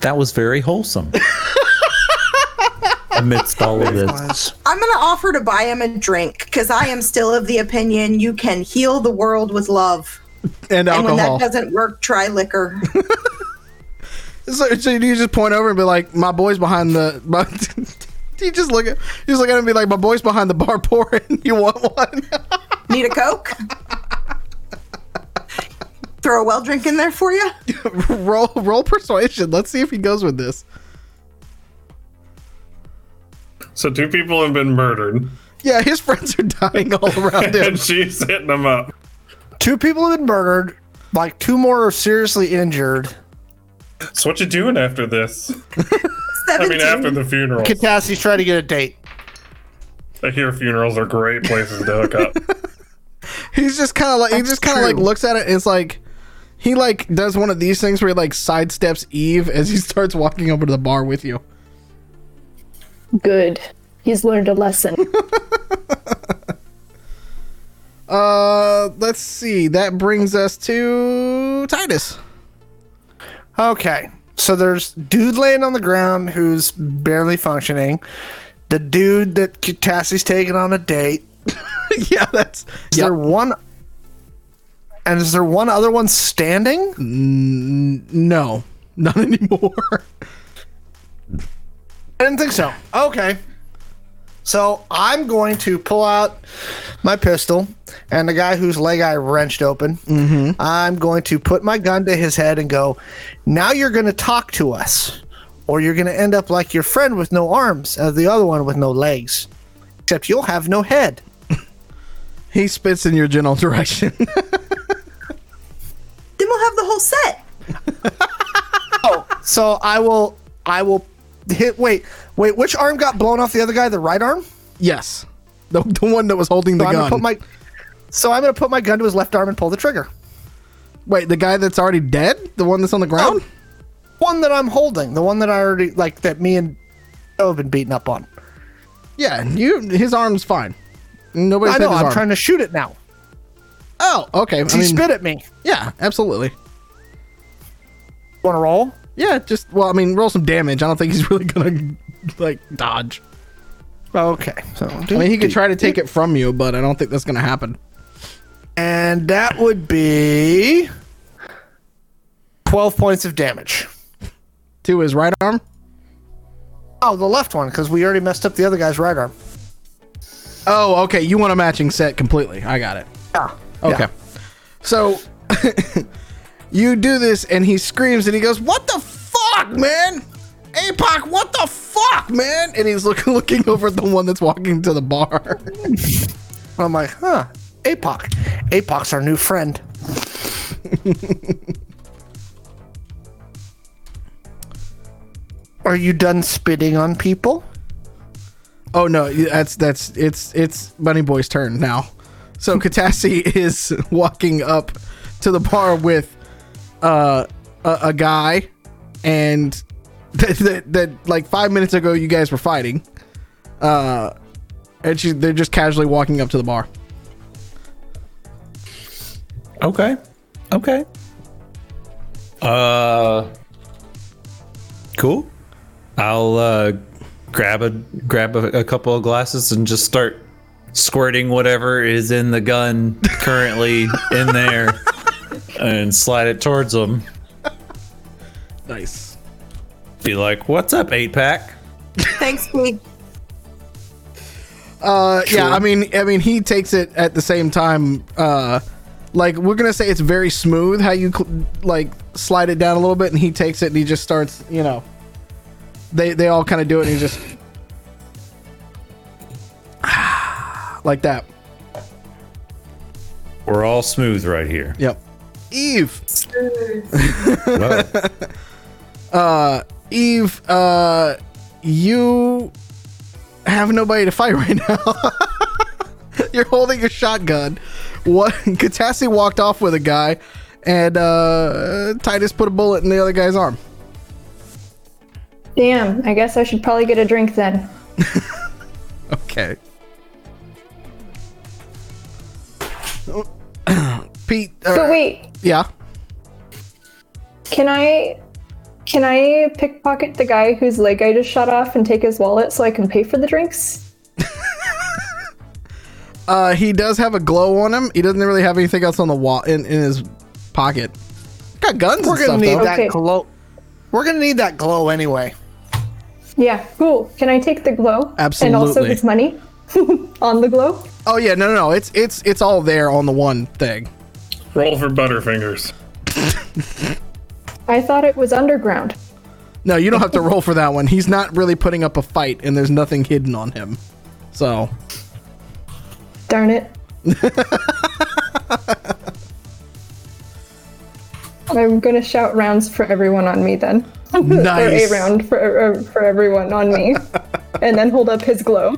That was very wholesome. Amidst all of this. I'm going to offer to buy him a drink because I am still of the opinion you can heal the world with love. And alcohol. And when that doesn't work, try liquor. so, so you just point over and be like, my boy's behind the... My, you just look at you just look at him and be like, my boy's behind the bar pouring. You want one? Need a Coke? Throw a well drink in there for you. roll, roll persuasion. Let's see if he goes with this. So two people have been murdered. Yeah, his friends are dying all around him, and she's hitting them up. Two people have been murdered. Like two more are seriously injured. So what you doing after this? I mean, after the funeral. Katassi's trying to get a date. I hear funerals are great places to hook up. He's just kind of like That's he just kind of like looks at it. And it's like. He, like, does one of these things where he, like, sidesteps Eve as he starts walking over to the bar with you. Good. He's learned a lesson. uh, let's see. That brings us to Titus. Okay. So there's dude laying on the ground who's barely functioning. The dude that Katassi's taking on a date. yeah, that's... Is yep. there one... And is there one other one standing? Mm, no, not anymore. I didn't think so. Okay. So I'm going to pull out my pistol and the guy whose leg I wrenched open. Mm-hmm. I'm going to put my gun to his head and go, now you're going to talk to us or you're going to end up like your friend with no arms and the other one with no legs, except you'll have no head. He spits in your general direction. Then we'll have the whole set. Oh, so I will, I will hit, wait, wait, which arm got blown off the other guy? The right arm? Yes. The, the one that was holding so the I'm gun. Gonna put my, so I'm going to put my gun to his left arm and pull the trigger. Wait, the guy that's already dead? The one that's on the ground? Oh, one that I'm holding. The one that I already, like, that me and Joe have been beating up on. Yeah, you. His arm's fine. Nobody's I know, his I'm arm. Trying to shoot it now. Oh, okay. I he mean, spit at me. Yeah, absolutely. Want to roll? Yeah, just, well, I mean, roll some damage. I don't think he's really going to, like, dodge. Okay. So, I mean, he could try to take it from you, but I don't think that's going to happen. And that would be twelve points of damage. To his right arm? Oh, the left one, because we already messed up the other guy's right arm. Oh, okay. You want a matching set completely. I got it. Yeah. Okay. Yeah. So, you do this, and he screams, and he goes, "What the fuck, man? Apoc, what the fuck, man?" And he's look, looking over at the one that's walking to the bar. I'm like, huh. Apoc. Apoc's our new friend. Are you done spitting on people? Oh no, that's that's it's it's Bunny Boy's turn now. So Katassi is walking up to the bar with uh, a, a guy, and that th- th- like five minutes ago you guys were fighting, uh, and she, they're just casually walking up to the bar. Okay. Okay. Uh, cool. I'll uh, grab a grab a, a couple of glasses and just start squirting whatever is in the gun currently in there and slide it towards them. Nice. Be like, "What's up, eight pack?" Thanks, Pete. Uh, sure. Yeah. I mean, I mean, he takes it at the same time. Uh. Like, we're going to say it's very smooth how you, cl- like, slide it down a little bit, and he takes it, and he just starts, you know. They they all kind of do it, and he just... like that. We're all smooth right here. Yep. Eve! uh, Eve, uh, you have nobody to fight right now. You're holding a shotgun. What? Katassi walked off with a guy, and uh, Titus put a bullet in the other guy's arm. Damn, I guess I should probably get a drink then. Okay. Pete. Uh, but wait. Yeah. Can I, can I pickpocket the guy whose leg I just shot off and take his wallet so I can pay for the drinks? Uh, he does have a glow on him. He doesn't really have anything else on the wall in, in his pocket. Got guns. We're and gonna stuff, need though. that okay. glow. We're gonna need that glow anyway. Yeah, cool. Can I take the glow? Absolutely. And also his money on the glow. Oh yeah, no, no, no. It's it's it's all there on the one thing. Roll for Butterfingers. I thought it was underground. No, you don't have to roll for that one. He's not really putting up a fight, and there's nothing hidden on him. So. Darn it. I'm going to shout rounds for everyone on me then. Nice. Or a round for, uh, for everyone on me. And then hold up his glow.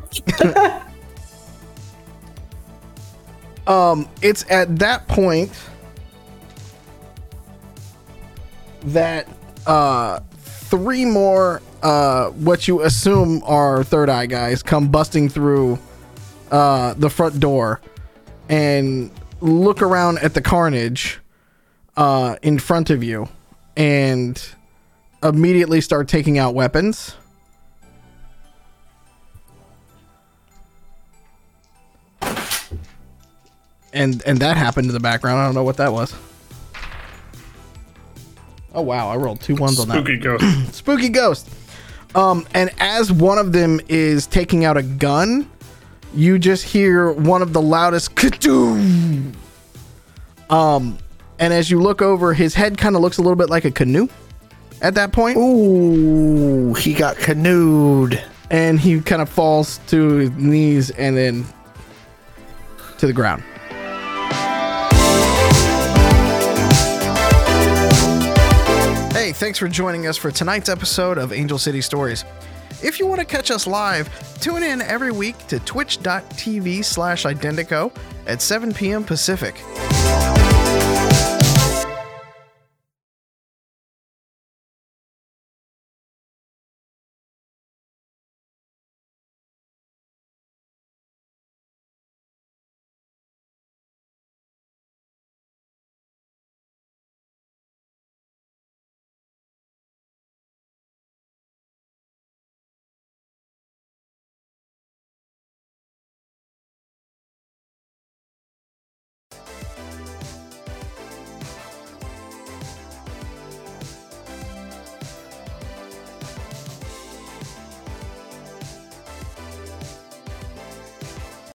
um, It's at that point that uh, three more uh, what you assume are third eye guys come busting through Uh, the front door and look around at the carnage uh, in front of you and immediately start taking out weapons. And and that happened in the background. I don't know what that was. Oh, wow. I rolled two ones on that. Spooky ghost. Spooky ghost. Um, and as one of them is taking out a gun... You just hear one of the loudest ka-doom. Um, and as you look over, his head kind of looks a little bit like a canoe, at that point. Ooh, he got canoed. And he kind of falls to his knees and then to the ground. Hey, thanks for joining us for tonight's episode of Angel City Stories. If you want to catch us live, tune in every week to twitch dot t v slash identico at seven p.m. Pacific.